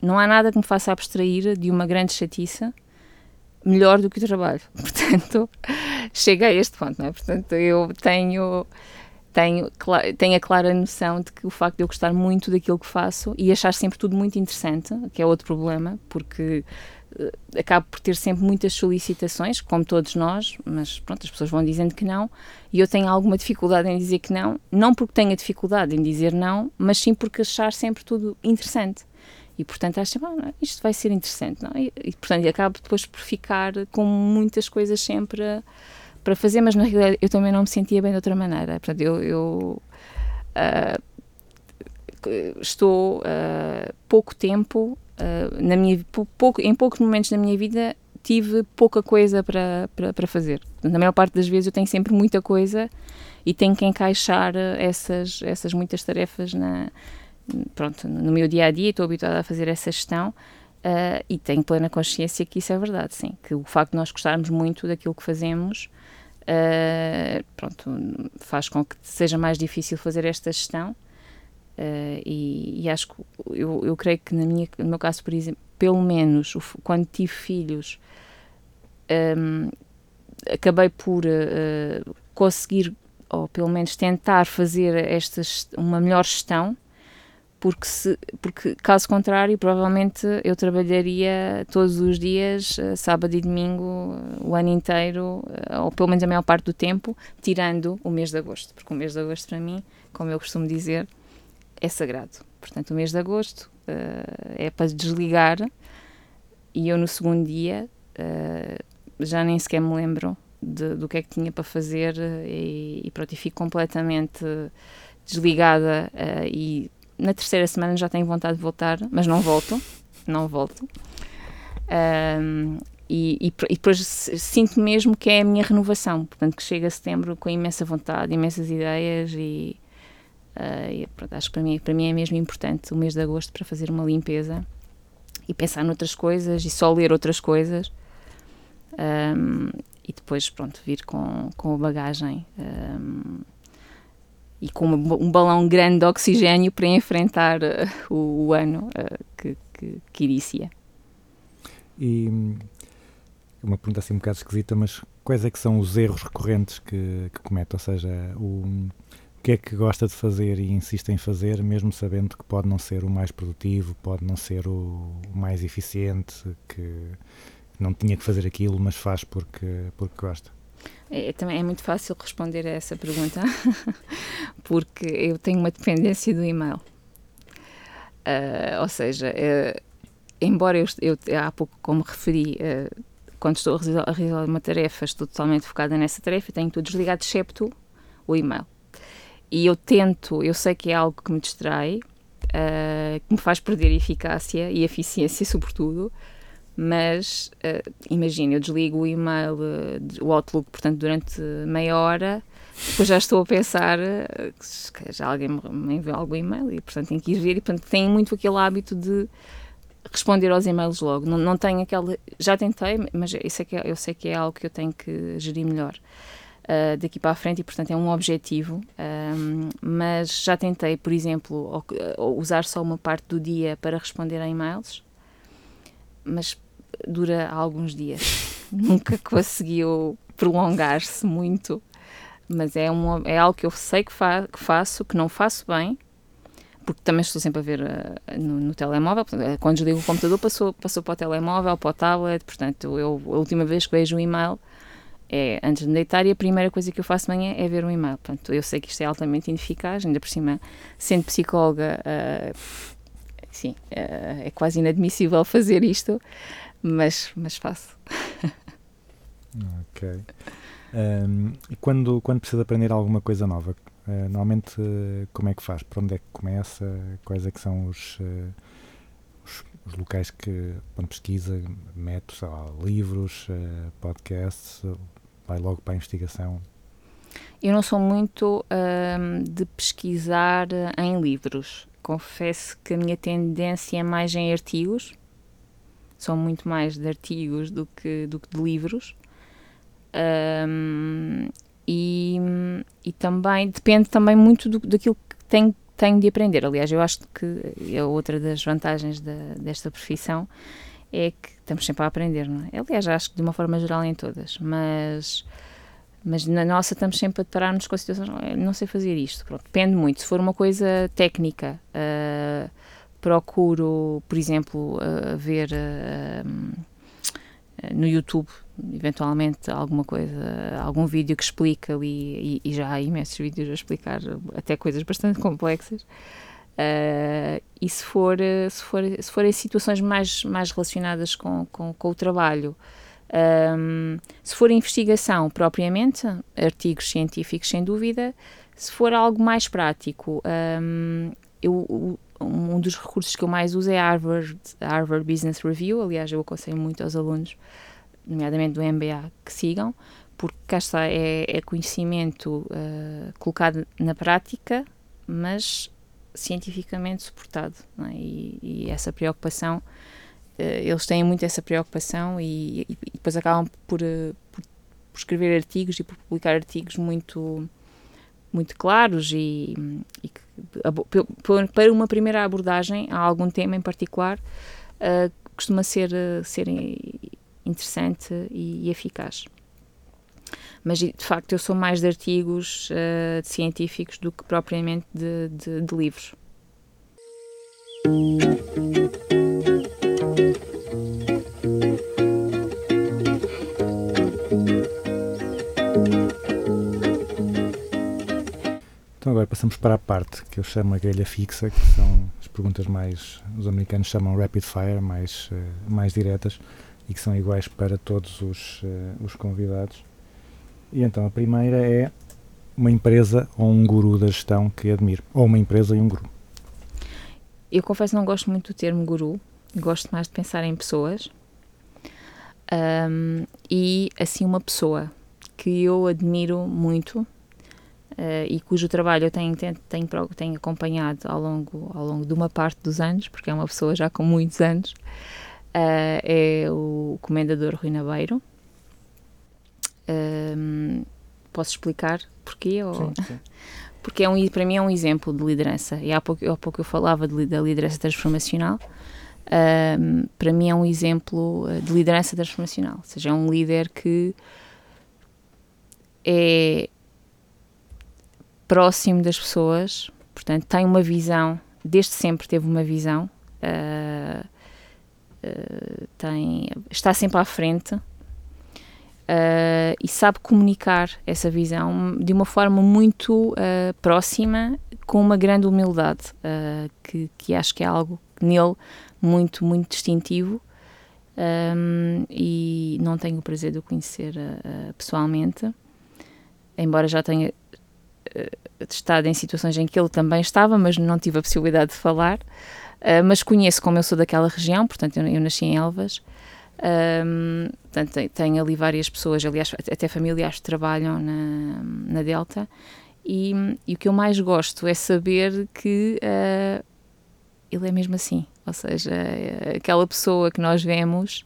Não há nada que me faça abstrair de uma grande chatiça melhor do que o trabalho. Portanto, chega a este ponto, não é? Portanto, eu tenho, tenho, tenho a clara noção de que o facto de eu gostar muito daquilo que faço e achar sempre tudo muito interessante, que é outro problema, porque uh, acabo por ter sempre muitas solicitações, como todos nós, mas pronto, as pessoas vão dizendo que não, e eu tenho alguma dificuldade em dizer que não, não porque tenha dificuldade em dizer não, mas sim porque achar sempre tudo interessante. E, portanto, acho, ah, isto vai ser interessante, não? E, e, portanto, acabo depois por ficar com muitas coisas sempre a, para fazer, mas na realidade eu também não me sentia bem de outra maneira. Portanto, eu, eu uh, estou uh, pouco tempo, uh, na minha, pouco, em poucos momentos da minha vida tive pouca coisa para, para, para fazer. Portanto, na maior parte das vezes eu tenho sempre muita coisa e tenho que encaixar essas, essas muitas tarefas na, pronto, no meu dia-a-dia, estou habituada a fazer essa gestão. Uh, e tenho plena consciência que isso é verdade, sim, que o facto de nós gostarmos muito daquilo que fazemos uh, pronto, faz com que seja mais difícil fazer esta gestão uh, e, e acho que eu, eu creio que na minha, no meu caso, por exemplo, pelo menos o, quando tive filhos um, acabei por uh, conseguir, ou pelo menos tentar fazer esta, uma melhor gestão. Porque, se, porque caso contrário, provavelmente eu trabalharia todos os dias, sábado e domingo, o ano inteiro, ou pelo menos a maior parte do tempo, tirando o mês de agosto. Porque o mês de agosto, para mim, como eu costumo dizer, é sagrado. Portanto, o mês de agosto uh, é para desligar E eu no segundo dia uh, já nem sequer me lembro de, do que é que tinha para fazer e, e pronto, e fico completamente desligada uh, e na terceira semana já tenho vontade de voltar, mas não volto, não volto. Um, e, e, e depois sinto mesmo que é a minha renovação, portanto que chega a setembro com imensa vontade, imensas ideias e, uh, e pronto, acho que para mim, para mim é mesmo importante o mês de agosto para fazer uma limpeza e pensar noutras coisas e só ler outras coisas um, e depois pronto, vir com, com a bagagem um, e com uma, um balão grande de oxigênio para enfrentar uh, o, o ano uh, que, que, que inicia. E uma pergunta assim um bocado esquisita, mas quais é que são os erros recorrentes que, que comete? Ou seja, o, o que é que gosta de fazer e insiste em fazer, mesmo sabendo que pode não ser o mais produtivo, pode não ser o mais eficiente, que não tinha que fazer aquilo, mas faz porque, porque gosta? É, também é muito fácil responder a essa pergunta, porque eu tenho uma dependência do e-mail. Uh, ou seja... Uh, Embora eu, eu, há pouco, como referi, uh, quando estou a realizar uma tarefa, estou totalmente focada nessa tarefa, tenho tudo desligado, excepto o e-mail. E eu tento, eu sei que é algo que me distrai, uh, que me faz perder eficácia e eficiência, sobretudo, mas, uh, imagina, eu desligo o e-mail, uh, o Outlook, portanto, durante meia hora, depois já estou a pensar uh, que já alguém me enviou algum e-mail e, portanto, tenho que ir ver e, portanto, tenho muito aquele hábito de responder aos e-mails logo, não, não tenho aquela... Já tentei, mas isso é que, eu sei que é algo que eu tenho que gerir melhor uh, daqui para a frente e, portanto, é um objetivo, um, mas já tentei, por exemplo, usar só uma parte do dia para responder a e-mails, mas dura alguns dias. Nunca conseguiu prolongar-se muito, mas é, um, é algo que eu sei que, fa- que faço, que não faço bem, porque também estou sempre a ver uh, no, no telemóvel, portanto, quando desligo o computador passou, passou para o telemóvel, para o tablet, portanto, eu, a última vez que vejo um e-mail é antes de me deitar e a primeira coisa que eu faço de manhã é ver um e-mail, portanto, eu sei que isto é altamente ineficaz, ainda por cima, sendo psicóloga, uh, sim, uh, é quase inadmissível fazer isto, mas, mas faço. Ok. Um, e quando, quando precisa aprender alguma coisa nova, Uh, normalmente uh, como é que faz? Por onde é que começa? Quais é que são os, uh, os, os locais que onde pesquisa, métodos, uh, livros, uh, podcasts, uh, vai logo para a investigação? Eu não sou muito uh, de pesquisar em livros. Confesso que a minha tendência é mais em artigos. Sou muito mais de artigos do que, do que de livros. Um, E, e também, depende também muito do, daquilo que tenho, tenho de aprender. Aliás, eu acho que é outra das vantagens da, desta profissão, é que estamos sempre a aprender, não é? Aliás, acho que de uma forma geral em todas, mas, mas na nossa estamos sempre a deparar-nos com a situação, não sei fazer isto, pronto, depende muito. Se for uma coisa técnica, uh, procuro, por exemplo, uh, ver... Uh, no YouTube, eventualmente, alguma coisa, algum vídeo que explica ali, e, e já há imensos vídeos a explicar até coisas bastante complexas, uh, e se for, se for, se for em situações mais, mais relacionadas com, com, com o trabalho, um, se for investigação propriamente, artigos científicos sem dúvida, se for algo mais prático, um, eu... Um dos recursos que eu mais uso é a Harvard, Harvard Business Review. Aliás, eu aconselho muito aos alunos, nomeadamente do M B A, que sigam, porque cá está, é, é conhecimento uh, colocado na prática, mas cientificamente suportado, não é? E, e essa preocupação, uh, eles têm muito essa preocupação e, e, e depois acabam por, uh, por, por escrever artigos e por publicar artigos muito... muito claros e, e que, para uma primeira abordagem a algum tema em particular uh, costuma ser, ser interessante e, e eficaz. Mas de facto eu sou mais de artigos uh, de científicos do que propriamente de, de, de livros. passamos para a parte que eu chamo a grelha fixa, que são as perguntas mais, os americanos chamam rapid fire, mais, uh, mais diretas, e que são iguais para todos os, uh, os convidados. E então a primeira é uma empresa ou um guru da gestão que admire, ou uma empresa e um guru. Eu confesso que não gosto muito do termo guru, gosto mais de pensar em pessoas, um, e assim uma pessoa que eu admiro muito, Uh, e cujo trabalho eu tenho, tenho, tenho, tenho acompanhado ao longo, ao longo de uma parte dos anos, porque é uma pessoa já com muitos anos, uh, é o comendador Rui Nabeiro. Uh, posso explicar porquê? Ou... Sim, sim. Porque é um, para mim é um exemplo de liderança, e há pouco, há pouco eu falava de, da liderança transformacional, uh, para mim é um exemplo de liderança transformacional, ou seja, é um líder que é... próximo das pessoas, portanto, tem uma visão, desde sempre teve uma visão, uh, uh, tem, está sempre à frente uh, e sabe comunicar essa visão de uma forma muito uh, próxima, com uma grande humildade, uh, que, que acho que é algo nele muito, muito distintivo, um, e não tenho o prazer de o conhecer uh, pessoalmente, embora já tenha estado em situações em que ele também estava, mas não tive a possibilidade de falar, uh, mas conheço, como eu sou daquela região, portanto eu, eu nasci em Elvas, um, portanto tenho, tenho ali várias pessoas, aliás até familiares que trabalham na, na Delta, e, e o que eu mais gosto é saber que uh, ele é mesmo assim, ou seja, aquela pessoa que nós vemos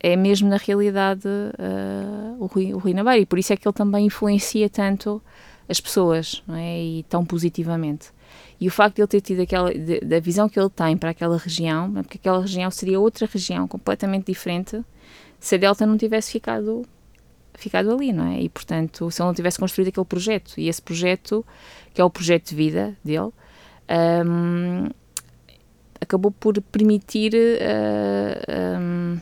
é mesmo na realidade uh, o Rui, o Rui Nabeiro, e por isso é que ele também influencia tanto as pessoas, não é? E tão positivamente. E o facto de ele ter tido aquela, de, da visão que ele tem para aquela região, porque aquela região seria outra região completamente diferente se a Delta não tivesse ficado, ficado ali, não é? E, portanto, se ele não tivesse construído aquele projeto, e esse projeto, que é o projeto de vida dele, um, acabou por permitir uh, um,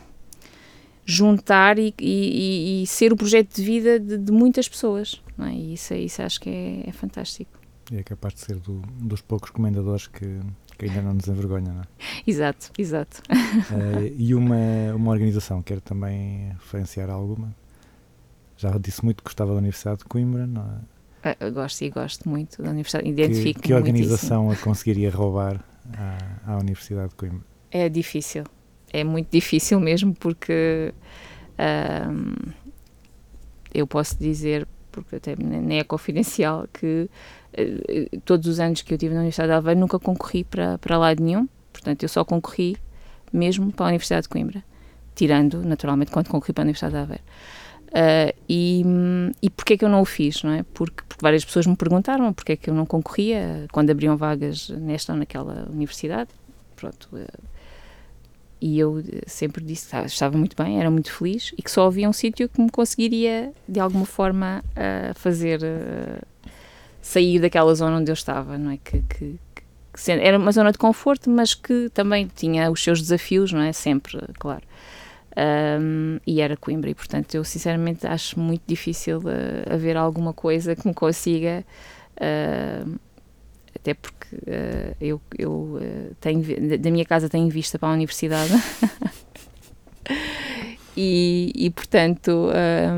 juntar e, e, e ser o projeto de vida de, de muitas pessoas. Não é? E isso, isso acho que é, é fantástico. E é capaz de ser do, dos poucos comendadores que, que ainda não nos envergonha, não é? Exato, exato. Uh, e uma, uma organização, quero também referenciar alguma? Já disse muito que gostava da Universidade de Coimbra, não é? Eu gosto e gosto muito da Universidade, identifico-me. Que, que organização muitíssimo. A conseguiria roubar à, à Universidade de Coimbra? É difícil. É muito difícil mesmo, porque uh, eu posso dizer, porque até nem é confidencial, que uh, todos os anos que eu estive na Universidade de Aveiro nunca concorri para, para lado nenhum, portanto eu só concorri mesmo para a Universidade de Coimbra, tirando naturalmente quando concorri para a Universidade de Aveiro. Uh, e, e porquê que eu não o fiz, não é? Porque, porque várias pessoas me perguntaram porquê que eu não concorria quando abriam vagas nesta ou naquela universidade, pronto... Uh, E eu sempre disse que estava muito bem, era muito feliz, e que só havia um sítio que me conseguiria, de alguma forma, uh, fazer uh, sair daquela zona onde eu estava, não é? Que, que, que era uma zona de conforto, mas que também tinha os seus desafios, não é? Sempre, claro. Um, e era Coimbra, e portanto eu sinceramente acho muito difícil uh, haver alguma coisa que me consiga... Uh, até porque uh, eu, eu uh, tenho, da minha casa tenho vista para a universidade e, e portanto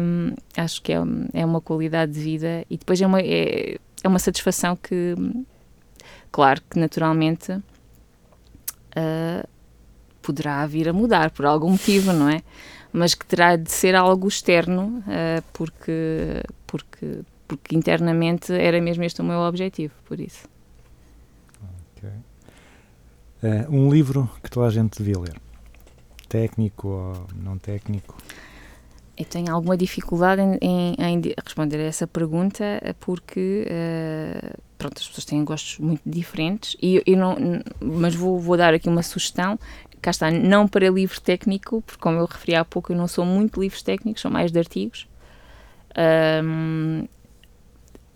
um, acho que é, é uma qualidade de vida, e depois é uma, é, é uma satisfação que, claro que naturalmente uh, poderá vir a mudar por algum motivo, não é? Mas que terá de ser algo externo, uh, porque, porque, porque internamente era mesmo este o meu objetivo, por isso. Uh, um livro que toda a gente devia ler, técnico ou não técnico? Eu tenho alguma dificuldade em, em, em responder a essa pergunta, porque uh, pronto, as pessoas têm gostos muito diferentes, e eu não, mas vou, vou dar aqui uma sugestão, cá está, não para livro técnico, porque como eu referi há pouco, eu não sou muito de livros técnicos, sou mais de artigos um,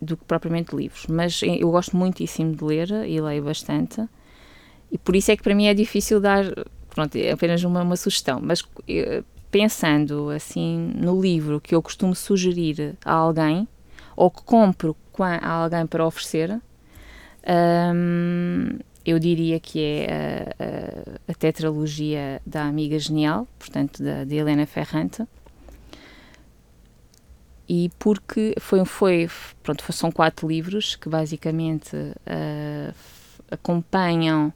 do que propriamente de livros, mas eu gosto muitíssimo de ler e leio bastante. E por isso é que para mim é difícil dar, pronto, é apenas uma, uma sugestão, mas pensando assim no livro que eu costumo sugerir a alguém, ou que compro a alguém para oferecer, Um, eu diria que é a, a, a Tetralogia da Amiga Genial, portanto, da, de Elena Ferrante. E porque foi, foi, pronto, são quatro livros que basicamente uh, acompanham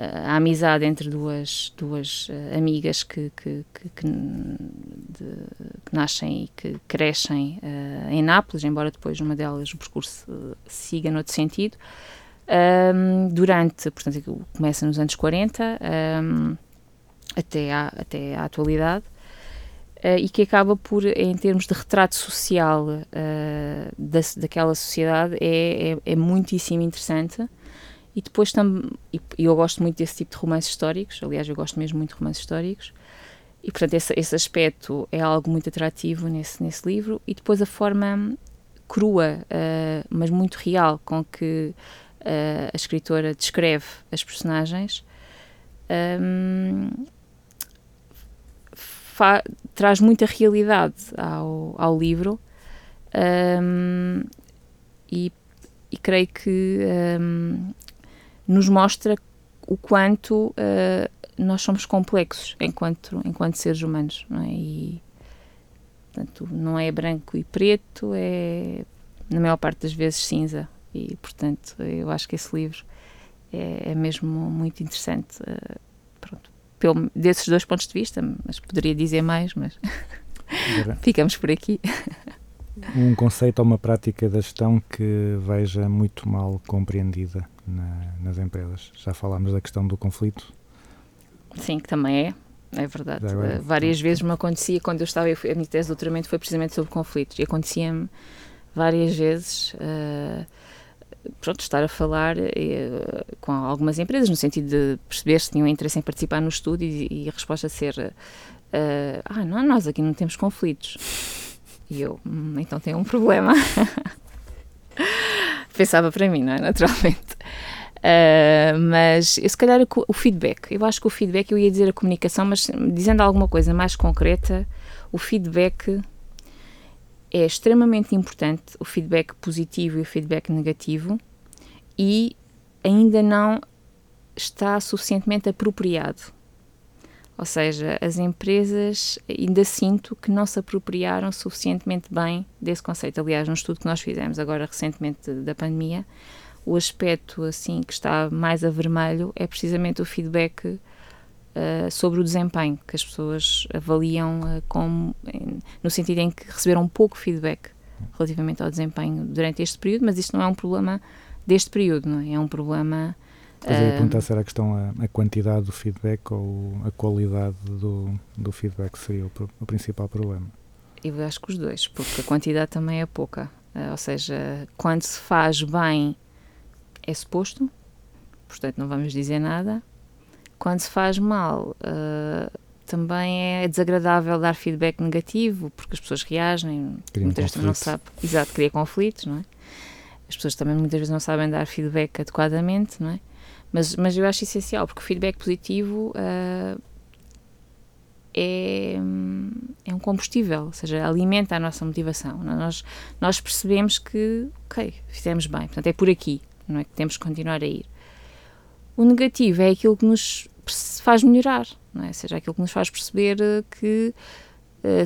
a amizade entre duas, duas uh, amigas que, que, que, que, de, que nascem e que crescem uh, em Nápoles, embora depois uma delas o percurso uh, siga noutro sentido. Um, durante, portanto, começa nos anos quarenta um, até, à, até à atualidade. Uh, e que acaba por, em termos de retrato social uh, da, daquela sociedade, é, é, é muitíssimo interessante. E depois também, e eu gosto muito desse tipo de romances históricos, aliás, eu gosto mesmo muito de romances históricos, e portanto esse, esse aspecto é algo muito atrativo nesse, nesse livro. E depois a forma crua, uh, mas muito real, com que uh, a escritora descreve as personagens, um, Fa- traz muita realidade ao, ao livro, um, e, e creio que um, nos mostra o quanto uh, nós somos complexos enquanto, enquanto seres humanos, não é? E, portanto, não é branco e preto, é, na maior parte das vezes, cinza. E, portanto, eu acho que esse livro é, é mesmo muito interessante. Uh, pronto. Pelo, desses dois pontos de vista, mas poderia dizer mais, mas ficamos por aqui. Um conceito ou uma prática da gestão que veja muito mal compreendida na, nas empresas. Já falámos da questão do conflito. Sim, que também é, é verdade. Agora, várias vezes me acontecia, quando eu estava, eu fui, a minha tese de doutoramento foi precisamente sobre conflitos, e acontecia-me várias vezes... Uh, Pronto, estar a falar eh, com algumas empresas, no sentido de perceber se tinham interesse em participar no estudo, e, e a resposta ser uh, ah, não, nós aqui não temos conflitos. E eu, hum, então tem um problema. Pensava para mim, não é? Naturalmente. Uh, mas, eu, se calhar, o, o feedback. Eu acho que o feedback, eu ia dizer a comunicação, mas dizendo alguma coisa mais concreta, o feedback... é extremamente importante, o feedback positivo e o feedback negativo, e ainda não está suficientemente apropriado. Ou seja, as empresas ainda sinto que não se apropriaram suficientemente bem desse conceito. Aliás, num estudo que nós fizemos agora recentemente da pandemia, o aspecto assim que está mais a vermelho é precisamente o feedback Uh, sobre o desempenho, que as pessoas avaliam uh, como, em, no sentido em que receberam pouco feedback relativamente ao desempenho durante este período, mas isto não é um problema deste período, não é? É um problema... Estás uh, a perguntar se era a questão a, a quantidade do feedback ou a qualidade do, do feedback seria o, o principal problema? Eu acho que os dois, porque a quantidade também é pouca, uh, ou seja, quando se faz bem é suposto, portanto não vamos dizer nada. Quando se faz mal, uh, também é desagradável dar feedback negativo, porque as pessoas reagem, cria muitas vezes não sabem, exato, cria conflitos, não é? As pessoas também muitas vezes não sabem dar feedback adequadamente, não é? Mas, mas eu acho essencial, porque o feedback positivo uh, é, é um combustível, ou seja, alimenta a nossa motivação. Nós, nós percebemos que, ok, fizemos bem, portanto é por aqui, não é? Que temos que continuar a ir. O negativo é aquilo que nos faz melhorar, não é? Ou seja, aquilo que nos faz perceber que,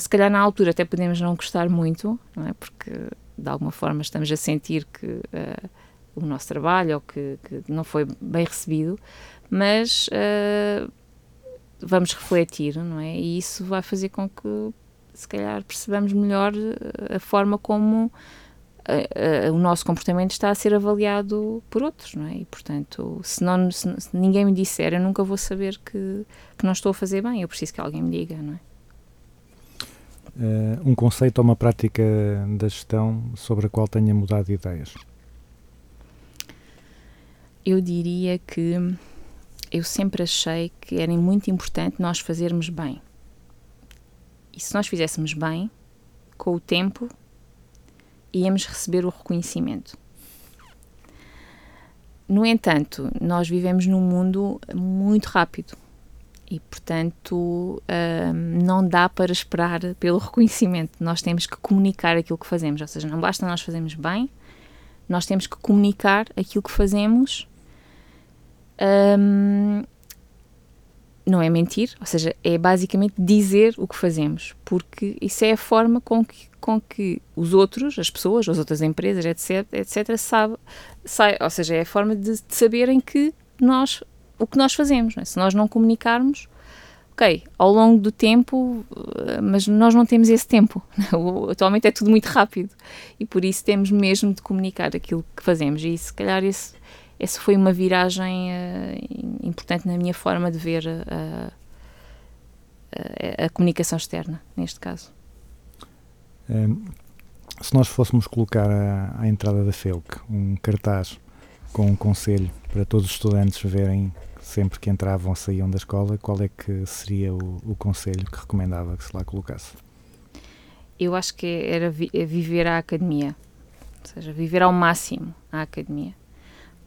se calhar na altura até podemos não gostar muito, não é? Porque de alguma forma estamos a sentir que uh, o nosso trabalho ou que, que não foi bem recebido, mas uh, vamos refletir, não é? E isso vai fazer com que, se calhar, percebamos melhor a forma como A, a, o nosso comportamento está a ser avaliado por outros, não é? E, portanto, se, não, se, se ninguém me disser, eu nunca vou saber que, que não estou a fazer bem, eu preciso que alguém me diga, não é? Uh, um conceito ou uma prática da gestão sobre a qual tenha mudado de ideias? Eu diria que eu sempre achei que era muito importante nós fazermos bem. E se nós fizéssemos bem, com o tempo... íamos receber o reconhecimento. No entanto, nós vivemos num mundo muito rápido e, portanto, hum, não dá para esperar pelo reconhecimento. Nós temos que comunicar aquilo que fazemos, ou seja, não basta nós fazermos bem, Nós temos que comunicar aquilo que fazemos. Um, não é mentir, ou seja, é basicamente dizer o que fazemos, porque isso é a forma com que, com que os outros, as pessoas, as outras empresas, etc, etc, sabe, sabe, ou seja, é a forma de, de saberem que nós, o que nós fazemos, não é? Se nós não comunicarmos, ok, ao longo do tempo, mas nós não temos esse tempo, atualmente é tudo muito rápido e por isso temos mesmo de comunicar aquilo que fazemos e se calhar esse Essa foi uma viragem uh, importante na minha forma de ver a, a, a comunicação externa, neste caso. Um, se nós fôssemos colocar à, à entrada da F E U C um cartaz com um conselho para todos os estudantes verem sempre que entravam ou saíam da escola, qual é que seria o, o conselho que recomendava que se lá colocasse? Eu acho que era vi- viver à academia, ou seja, viver ao máximo à academia.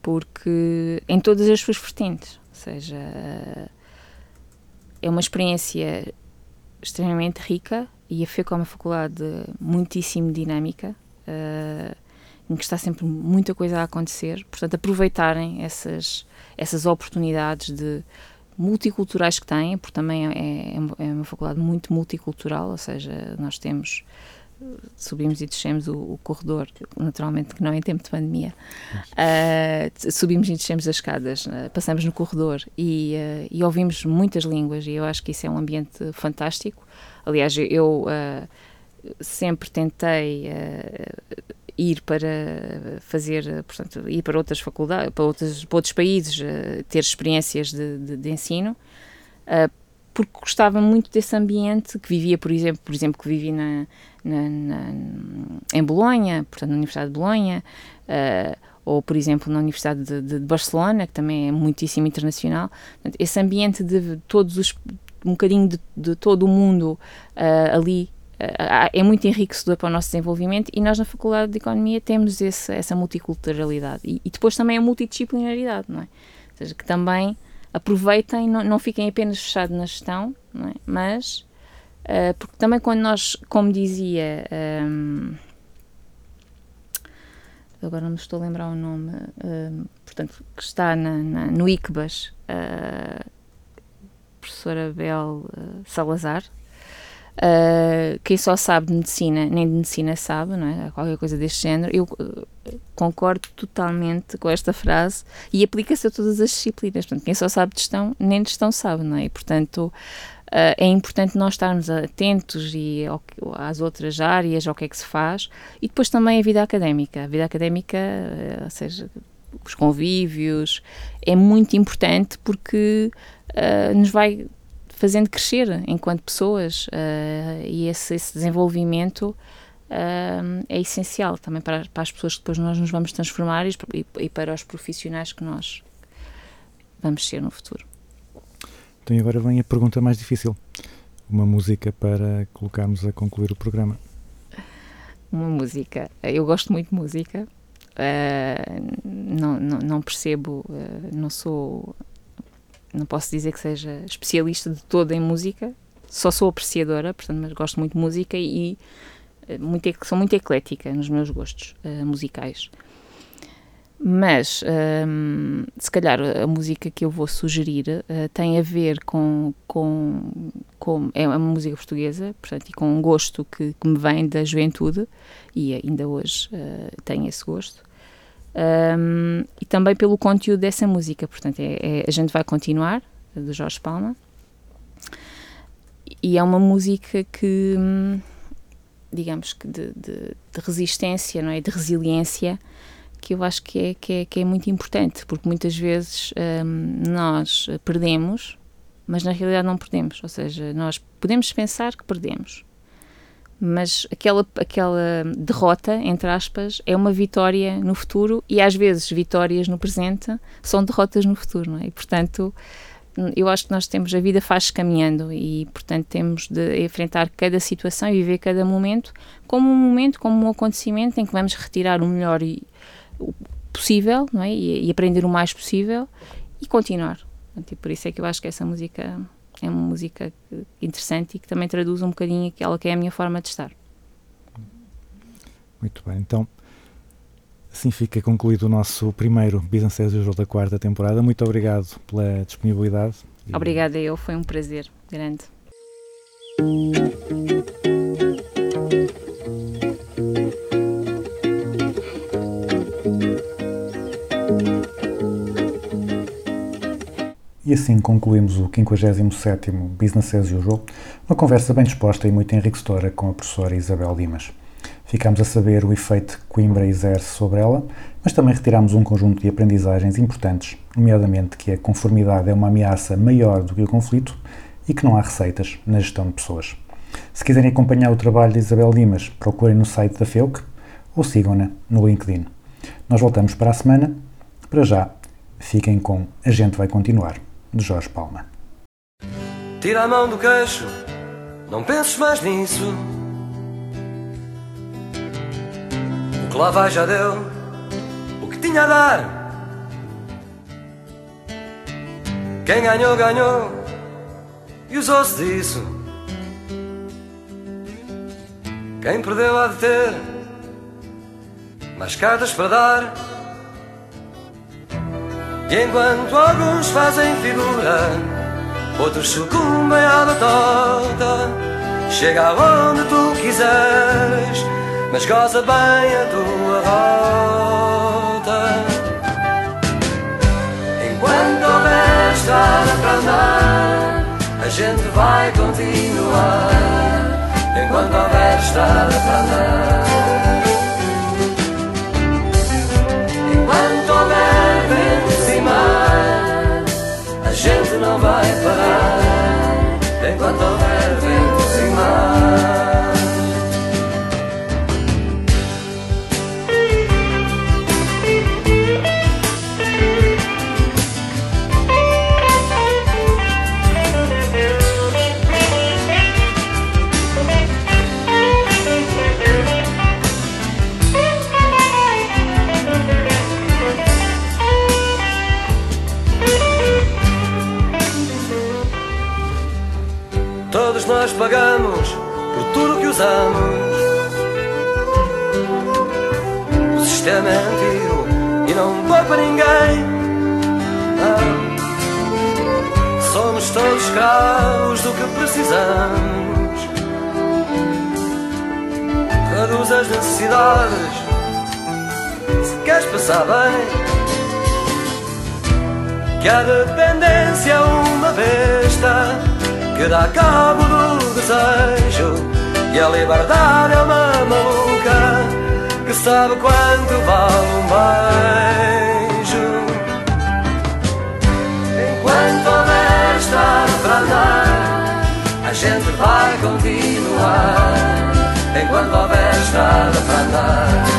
Porque em todas as suas vertentes, ou seja, é uma experiência extremamente rica e a F E C é uma faculdade muitíssimo dinâmica, uh, em que está sempre muita coisa a acontecer, portanto aproveitarem essas, essas oportunidades de multiculturais que têm, porque também é, é uma faculdade muito multicultural, ou seja, nós temos... subimos e descemos o, o corredor, naturalmente que não é em tempo de pandemia, uh, subimos e descemos as escadas, uh, passamos no corredor e, uh, e ouvimos muitas línguas e eu acho que isso é um ambiente fantástico. Aliás, eu uh, sempre tentei uh, ir para fazer, portanto, ir para outras faculdades, para outros, para outros países, uh, ter experiências de, de, de ensino, uh, porque gostava muito desse ambiente que vivia, por exemplo, por exemplo que vivi na, na, na, em Bolonha, portanto na Universidade de Bolonha, uh, ou por exemplo na Universidade de, de Barcelona, que também é muitíssimo internacional. Portanto, esse ambiente de todos os, um bocadinho de, de todo o mundo uh, ali, uh, é muito enriquecedor para o nosso desenvolvimento e nós na Faculdade de Economia temos esse, essa multiculturalidade e, e depois também a multidisciplinaridade, não é? Ou seja, que também aproveitem, não, não fiquem apenas fechados na gestão, não é? Mas, uh, porque também quando nós, como dizia, um, agora não me estou a lembrar o nome, uh, portanto, que está na, na, no I C B A S, uh, professora Bel uh, Salazar, uh, quem só sabe de medicina, nem de medicina sabe, não é? Qualquer coisa deste género, eu... Uh, concordo totalmente com esta frase e aplica-se a todas as disciplinas. Portanto, quem só sabe de gestão, nem de gestão sabe, não é? E, portanto, é importante nós estarmos atentos e às outras áreas, ao que é que se faz e depois também a vida académica. A vida académica, ou seja, os convívios, é muito importante porque uh, nos vai fazendo crescer enquanto pessoas uh, e esse, esse desenvolvimento Uh, é essencial também para, para as pessoas que depois nós nos vamos transformar e, e para os profissionais que nós vamos ser no futuro. Então agora vem a pergunta mais difícil. Uma música para colocarmos a concluir o programa. Uma música. Eu gosto muito de música. Uh, não, não, não percebo, uh, não sou, não posso dizer que seja especialista de toda em música. Só sou apreciadora, portanto, mas gosto muito de música e Muito, sou muito eclética nos meus gostos uh, musicais, mas um, se calhar a música que eu vou sugerir uh, tem a ver com, com, com é uma música portuguesa, portanto, e com um gosto que, que me vem da juventude e ainda hoje uh, tenho esse gosto, um, e também pelo conteúdo dessa música, portanto é, é, A Gente Vai Continuar, do Jorge Palma, e é uma música que hum, digamos que de, de, de resistência, não é? De resiliência, que eu acho que é, que é, que é muito importante, porque muitas vezes hum, nós perdemos, mas na realidade não perdemos, ou seja, nós podemos pensar que perdemos, mas aquela, aquela derrota, entre aspas, é uma vitória no futuro e às vezes vitórias no presente são derrotas no futuro, não é? E portanto... eu acho que nós temos, a vida faz-se caminhando e, portanto, temos de enfrentar cada situação e viver cada momento como um momento, como um acontecimento em que vamos retirar o melhor e, o possível, não é? E, e aprender o mais possível e continuar. Portanto, e por isso é que eu acho que essa música é uma música interessante e que também traduz um bocadinho aquela que é a minha forma de estar. Muito bem, então, Assim fica concluído o nosso primeiro Business as Usual da quarta temporada. Muito obrigado pela disponibilidade. Obrigada eu, foi um prazer grande. E assim concluímos o quinquagésimo sétimo Business as Usual, uma conversa bem disposta e muito enriquecedora com a professora Isabel Dimas. Ficámos a saber o efeito que Coimbra exerce sobre ela, mas também retirámos um conjunto de aprendizagens importantes, nomeadamente que a conformidade é uma ameaça maior do que o conflito e que não há receitas na gestão de pessoas. Se quiserem acompanhar o trabalho de Isabel Dimas, procurem no site da F E U C ou sigam-na no LinkedIn. Nós voltamos para a semana. Para já, fiquem com A Gente Vai Continuar, de Jorge Palma. Tira a mão do queixo, não penses mais nisso. O que lá vai já deu, o que tinha a dar. Quem ganhou, ganhou e usou-se disso. Quem perdeu há de ter mais cartas para dar. E enquanto alguns fazem figura, outros sucumbem à batota. Chega aonde tu quiseres, mas goza bem a tua rota. Enquanto houver estrada para andar, a gente vai continuar. Enquanto houver estrada para andar, enquanto houver vento e mar, a gente não vai parar. Enquanto houver vento e mar. Nós pagamos por tudo o que usamos. O sistema é antigo e não poupa ninguém. Não. Somos todos escravos do que precisamos. Reduz as necessidades se queres passar bem. Que a dependência é uma besta que dá cabo do desejo, e a liberdade é uma maluca que sabe quanto vale um beijo. Enquanto houver estrada para andar, a gente vai continuar. Enquanto houver estrada para andar.